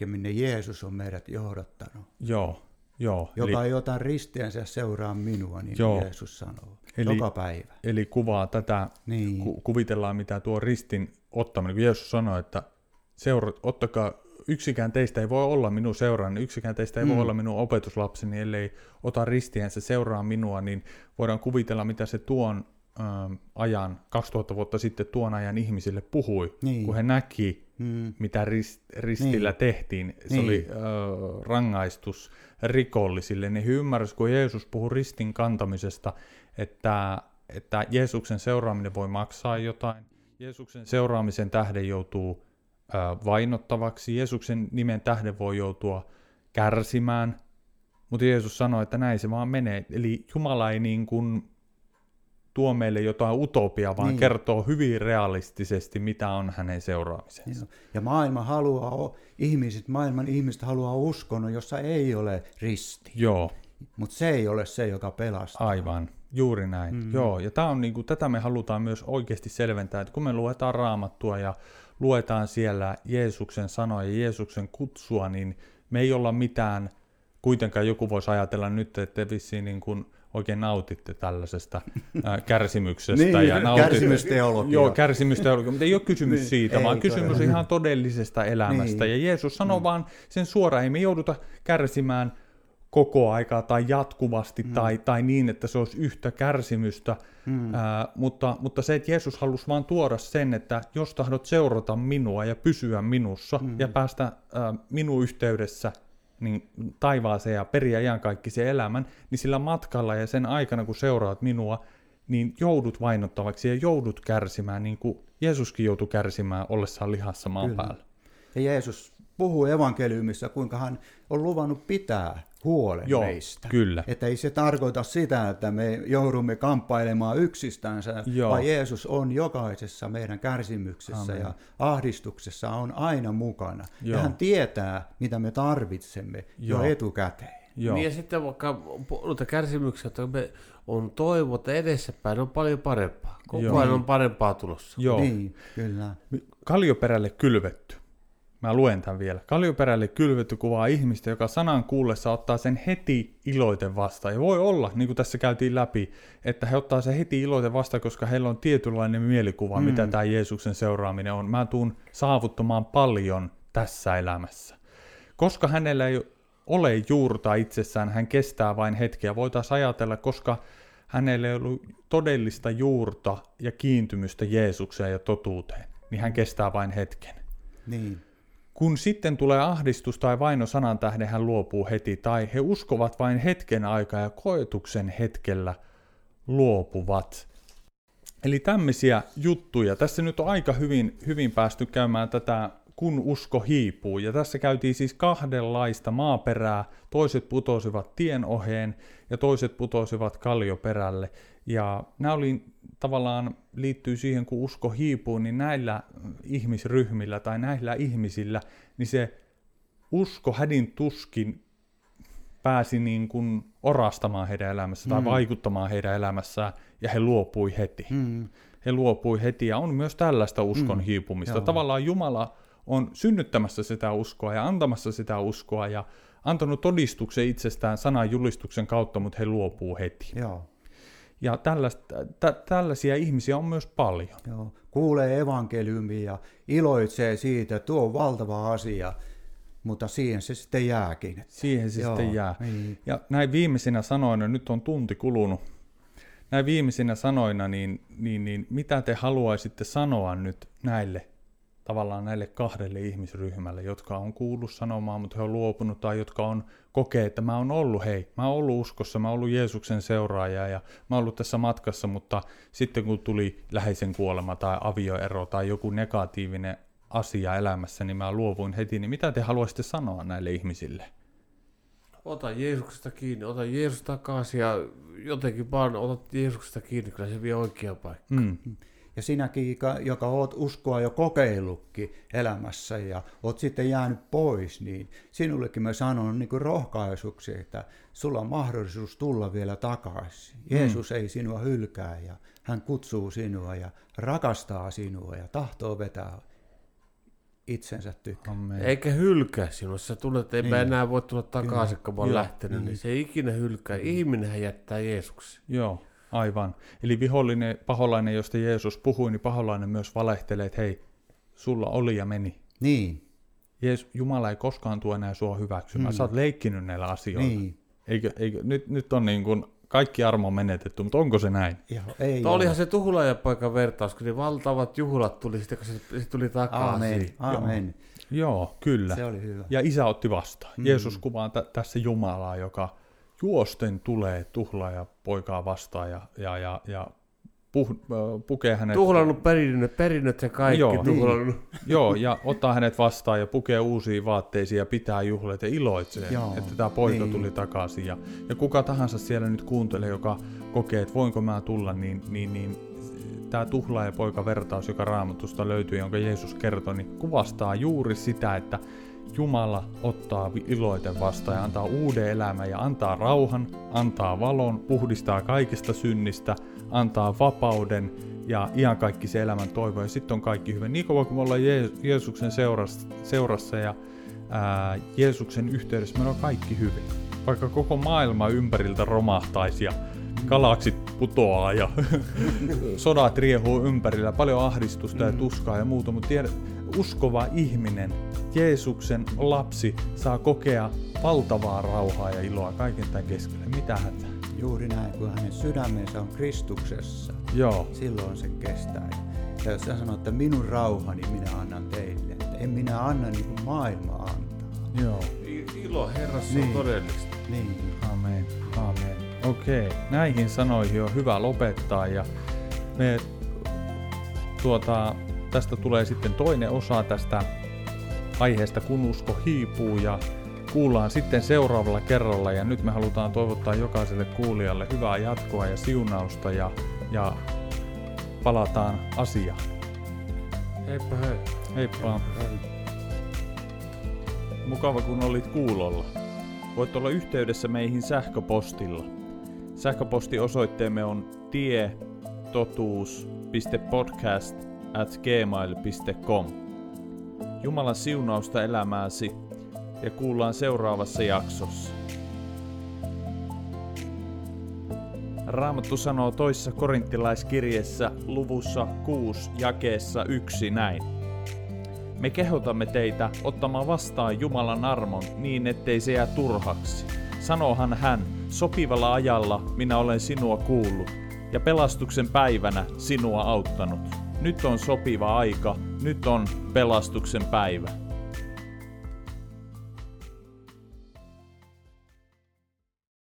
minne Jeesus on meidät johdattanut. Joo. Joo, joka eli, ei ota ristiänsä seuraa minua, niin Jeesus sanoo, eli, joka päivä. Eli kuvaa tätä, kuvitellaan mitä tuo ristin ottaminen, kun Jeesus sanoi, että ottakaa, yksikään teistä ei voi olla minun seurani, yksikään teistä ei voi olla minun opetuslapseni, ellei ota ristiänsä seuraa minua, niin voidaan kuvitella mitä se tuon ajan, 2000 vuotta sitten tuon ajan ihmisille puhui, kun he näki, mitä ristillä tehtiin. Se oli rangaistus rikollisille. Niin he ymmärsivät, kun Jeesus puhui ristin kantamisesta, että Jeesuksen seuraaminen voi maksaa jotain. Jeesuksen seuraamisen tähden joutuu vainottavaksi. Jeesuksen nimen tähden voi joutua kärsimään. Mutta Jeesus sanoi, että näin se vaan menee. Eli Jumala ei niin kuin tuo meille jotain utopiaa, vaan kertoo hyvin realistisesti, mitä on hänen seuraamisensa. Ja maailman ihmiset haluaa uskonnon, jossa ei ole risti. Joo. Mutta se ei ole se, joka pelastaa. Aivan, juuri näin. Joo, ja tää on niinku, tätä me halutaan myös oikeasti selventää, että kun me luetaan Raamattua ja luetaan siellä Jeesuksen sanoja ja Jeesuksen kutsua, niin me ei olla mitään, kuitenkaan joku voisi ajatella nyt, että vissiin niin kuin oikein nautitte tällaisesta kärsimyksestä. Kärsimysteologia. Joo, kärsimysteologia, mutta ei ole kysymys siitä, vaan kysymys ihan todellisesta elämästä. Ja Jeesus sanoo vaan sen suoraan, ei me jouduta kärsimään koko aikaa tai jatkuvasti tai niin, että se olisi yhtä kärsimystä. Mutta se, että Jeesus halusi vaan tuoda sen, että jos tahdot seurata minua ja pysyä minussa ja päästä minun yhteydessä, niin taivaaseen ja periä iankaikkisen elämän, niin sillä matkalla ja sen aikana, kun seuraat minua, niin joudut vainottavaksi ja joudut kärsimään, niin kuin Jeesuskin joutui kärsimään ollessaan lihassa maan päällä. Ja Jeesus puhuu evankeliumissa, kuinka hän on luvannut pitää huolen meistä. Kyllä. Että ei se tarkoita sitä, että me joudumme kamppailemaan yksistänsä, vaan Jeesus on jokaisessa meidän kärsimyksessä ja ahdistuksessa on aina mukana. Ja hän tietää, mitä me tarvitsemme jo etukäteen. Niin ja sitten vaikka kärsimyksiä, että me on toivo, että edessäpäin on paljon parempaa. Koko ajan on parempaa tulossa. Joo. Niin, kyllä. Kallioperälle kylvetty. Mä luen tämän vielä. Kallioperälle kylvetty kuvaa ihmistä, joka sanan kuullessa ottaa sen heti iloiten vastaan. Ja voi olla, niin kuin tässä käytiin läpi, että he ottaa sen heti iloiten vastaan, koska heillä on tietynlainen mielikuva, mitä tämä Jeesuksen seuraaminen on. Mä tuun saavuttamaan paljon tässä elämässä. Koska hänellä ei ole juurta itsessään, hän kestää vain hetkeä. Voitaisiin ajatella, koska hänellä ei ollut todellista juurta ja kiintymystä Jeesukseen ja totuuteen, niin hän kestää vain hetken. Niin. Kun sitten tulee ahdistus tai vaino sanan tähden, hän luopuu heti, tai he uskovat vain hetken aikaa ja koetuksen hetkellä luopuvat. Eli tämmöisiä juttuja. Tässä nyt on aika hyvin päästy käymään tätä, kun usko hiipuu. Ja tässä käytiin siis kahdenlaista maaperää. Toiset putosivat tien oheen ja toiset putosivat kallioperälle. Ja nämä oli tavallaan liittyy siihen, kun usko hiipuu, niin näillä ihmisryhmillä tai näillä ihmisillä, niin se usko hädin tuskin pääsi niin kuin orastamaan heidän elämässä tai vaikuttamaan heidän elämässään, ja he luopui heti. He luopui heti, ja on myös tällaista uskon hiipumista. Joo. Tavallaan Jumala on synnyttämässä sitä uskoa ja antamassa sitä uskoa ja antanut todistuksen itsestään sanan julistuksen kautta, mutta he luopuu heti. Joo. Ja tällaisia ihmisiä on myös paljon. Joo, kuulee evankeliumia ja iloitsee siitä, tuo on valtava asia, mutta siihen se sitten jääkin. Siihen se sitten jää. Niin. Ja näin viimeisinä sanoina, nyt on tunti kulunut, näin viimeisinä sanoina, niin mitä te haluaisitte sanoa nyt näille tavallaan näille kahdelle ihmisryhmälle, jotka on kuullut sanomaan, mutta he on luopunut, tai jotka on kokee, että mä oon ollut, mä oon ollut uskossa, mä oon ollut Jeesuksen seuraaja ja mä oon ollut tässä matkassa, mutta sitten kun tuli läheisen kuolema tai avioero tai joku negatiivinen asia elämässä, niin mä luovuin heti, niin mitä te haluaisitte sanoa näille ihmisille? Ota Jeesuksesta kiinni, ota Jeesus takaisin ja jotenkin vaan otat Jeesuksesta kiinni, kyllä se vie oikea paikka. Mm. Ja sinäkin, joka oot uskoa jo kokeillutkin elämässä ja oot sitten jäänyt pois, niin sinullekin mä sanon niin kuin rohkaisuksi, että sulla on mahdollisuus tulla vielä takaisin. Jeesus ei sinua hylkää ja hän kutsuu sinua ja rakastaa sinua ja tahtoo vetää itsensä tykkää. Eikä hylkää sinua, jos sä tunnet, että niin. Mä enää voi tulla takaisin, kun mä oon lähtenyt, niin se ei ikinä hylkää. Ihminenhän jättää Jeesuksen. Joo. Aivan. Eli vihollinen, paholainen, josta Jeesus puhui, niin paholainen myös valehtelee, että hei, sulla oli ja meni. Niin. Jumala ei koskaan tule enää sua hyväksymään. Sä oot leikkinyt näillä asioilla. Niin. Eikö, nyt on niin kuin kaikki armo menetetty, mutta onko se näin? Joo, ei. Tämä olihan se tuhlaajapaikan vertaus, kun ne valtavat juhlat tuli sitten, kun se tuli takaisin. Aamen. Joo, kyllä. Se oli hyvä. Ja isä otti vastaan. Jeesus kuvaa tässä Jumalaa, joka juosten tulee tuhlaaja poikaa vastaan ja pukee hänet... Tuhlannut perinnöt ja kaikki. Joo, tuhlannut. Joo, ja ottaa hänet vastaan ja pukee uusiin vaatteisiin ja pitää juhlat ja iloitsee, joo, että tämä poika tuli takaisin. Ja kuka tahansa siellä nyt kuuntelee, joka kokee, että voinko mä tulla, niin tämä tuhlaaja poika vertaus, joka Raamatusta löytyy, jonka Jeesus kertoi, niin kuvastaa juuri sitä, että Jumala ottaa iloiten vastaan ja antaa uuden elämän ja antaa rauhan, antaa valon, puhdistaa kaikista synnistä, antaa vapauden ja iankaikkisen elämän toivon. Ja sitten on kaikki hyvä. Niin kauan kun me ollaan Jeesuksen seurassa ja Jeesuksen yhteydessä, meillä on kaikki hyvin. Vaikka koko maailma ympäriltä romahtaisi ja galaksit putoaa ja sodat riehuu ympärillä, paljon ahdistusta ja tuskaa ja muuta, mutta uskova ihminen, Jeesuksen lapsi, saa kokea valtavaa rauhaa ja iloa kaiken tämän keskellä. Mitä häntä? Juuri näin, kun hänen sydämensä on Kristuksessa, joo, silloin se kestää. Ja jos hän sanoo, että minun rauhani minä annan teille, että en minä anna niin kuin maailma antaa. Joo. Ilo Herrassa on todellista. Niin. Amen. Amen. Okei, näihin sanoihin on hyvä lopettaa ja me tästä tulee sitten toinen osa tästä aiheesta, kun usko hiipuu, ja kuullaan sitten seuraavalla kerralla. Ja nyt me halutaan toivottaa jokaiselle kuulijalle hyvää jatkoa ja siunausta ja palataan asiaan. Heippa hei. Heippa. Hei. Mukava kun olit kuulolla. Voit olla yhteydessä meihin sähköpostilla. Sähköpostiosoitteemme on tietotuus.podcast@gmail.com. Jumalan siunausta elämääsi ja kuullaan seuraavassa jaksossa. Raamattu sanoo toisessa korinttilaiskirjeessä luvussa 6 jakeessa 1 näin. Me kehotamme teitä ottamaan vastaan Jumalan armon niin, ettei se jää turhaksi. Sanoohan hän, sopivalla ajalla minä olen sinua kuullut ja pelastuksen päivänä sinua auttanut. Nyt on sopiva aika, nyt on pelastuksen päivä.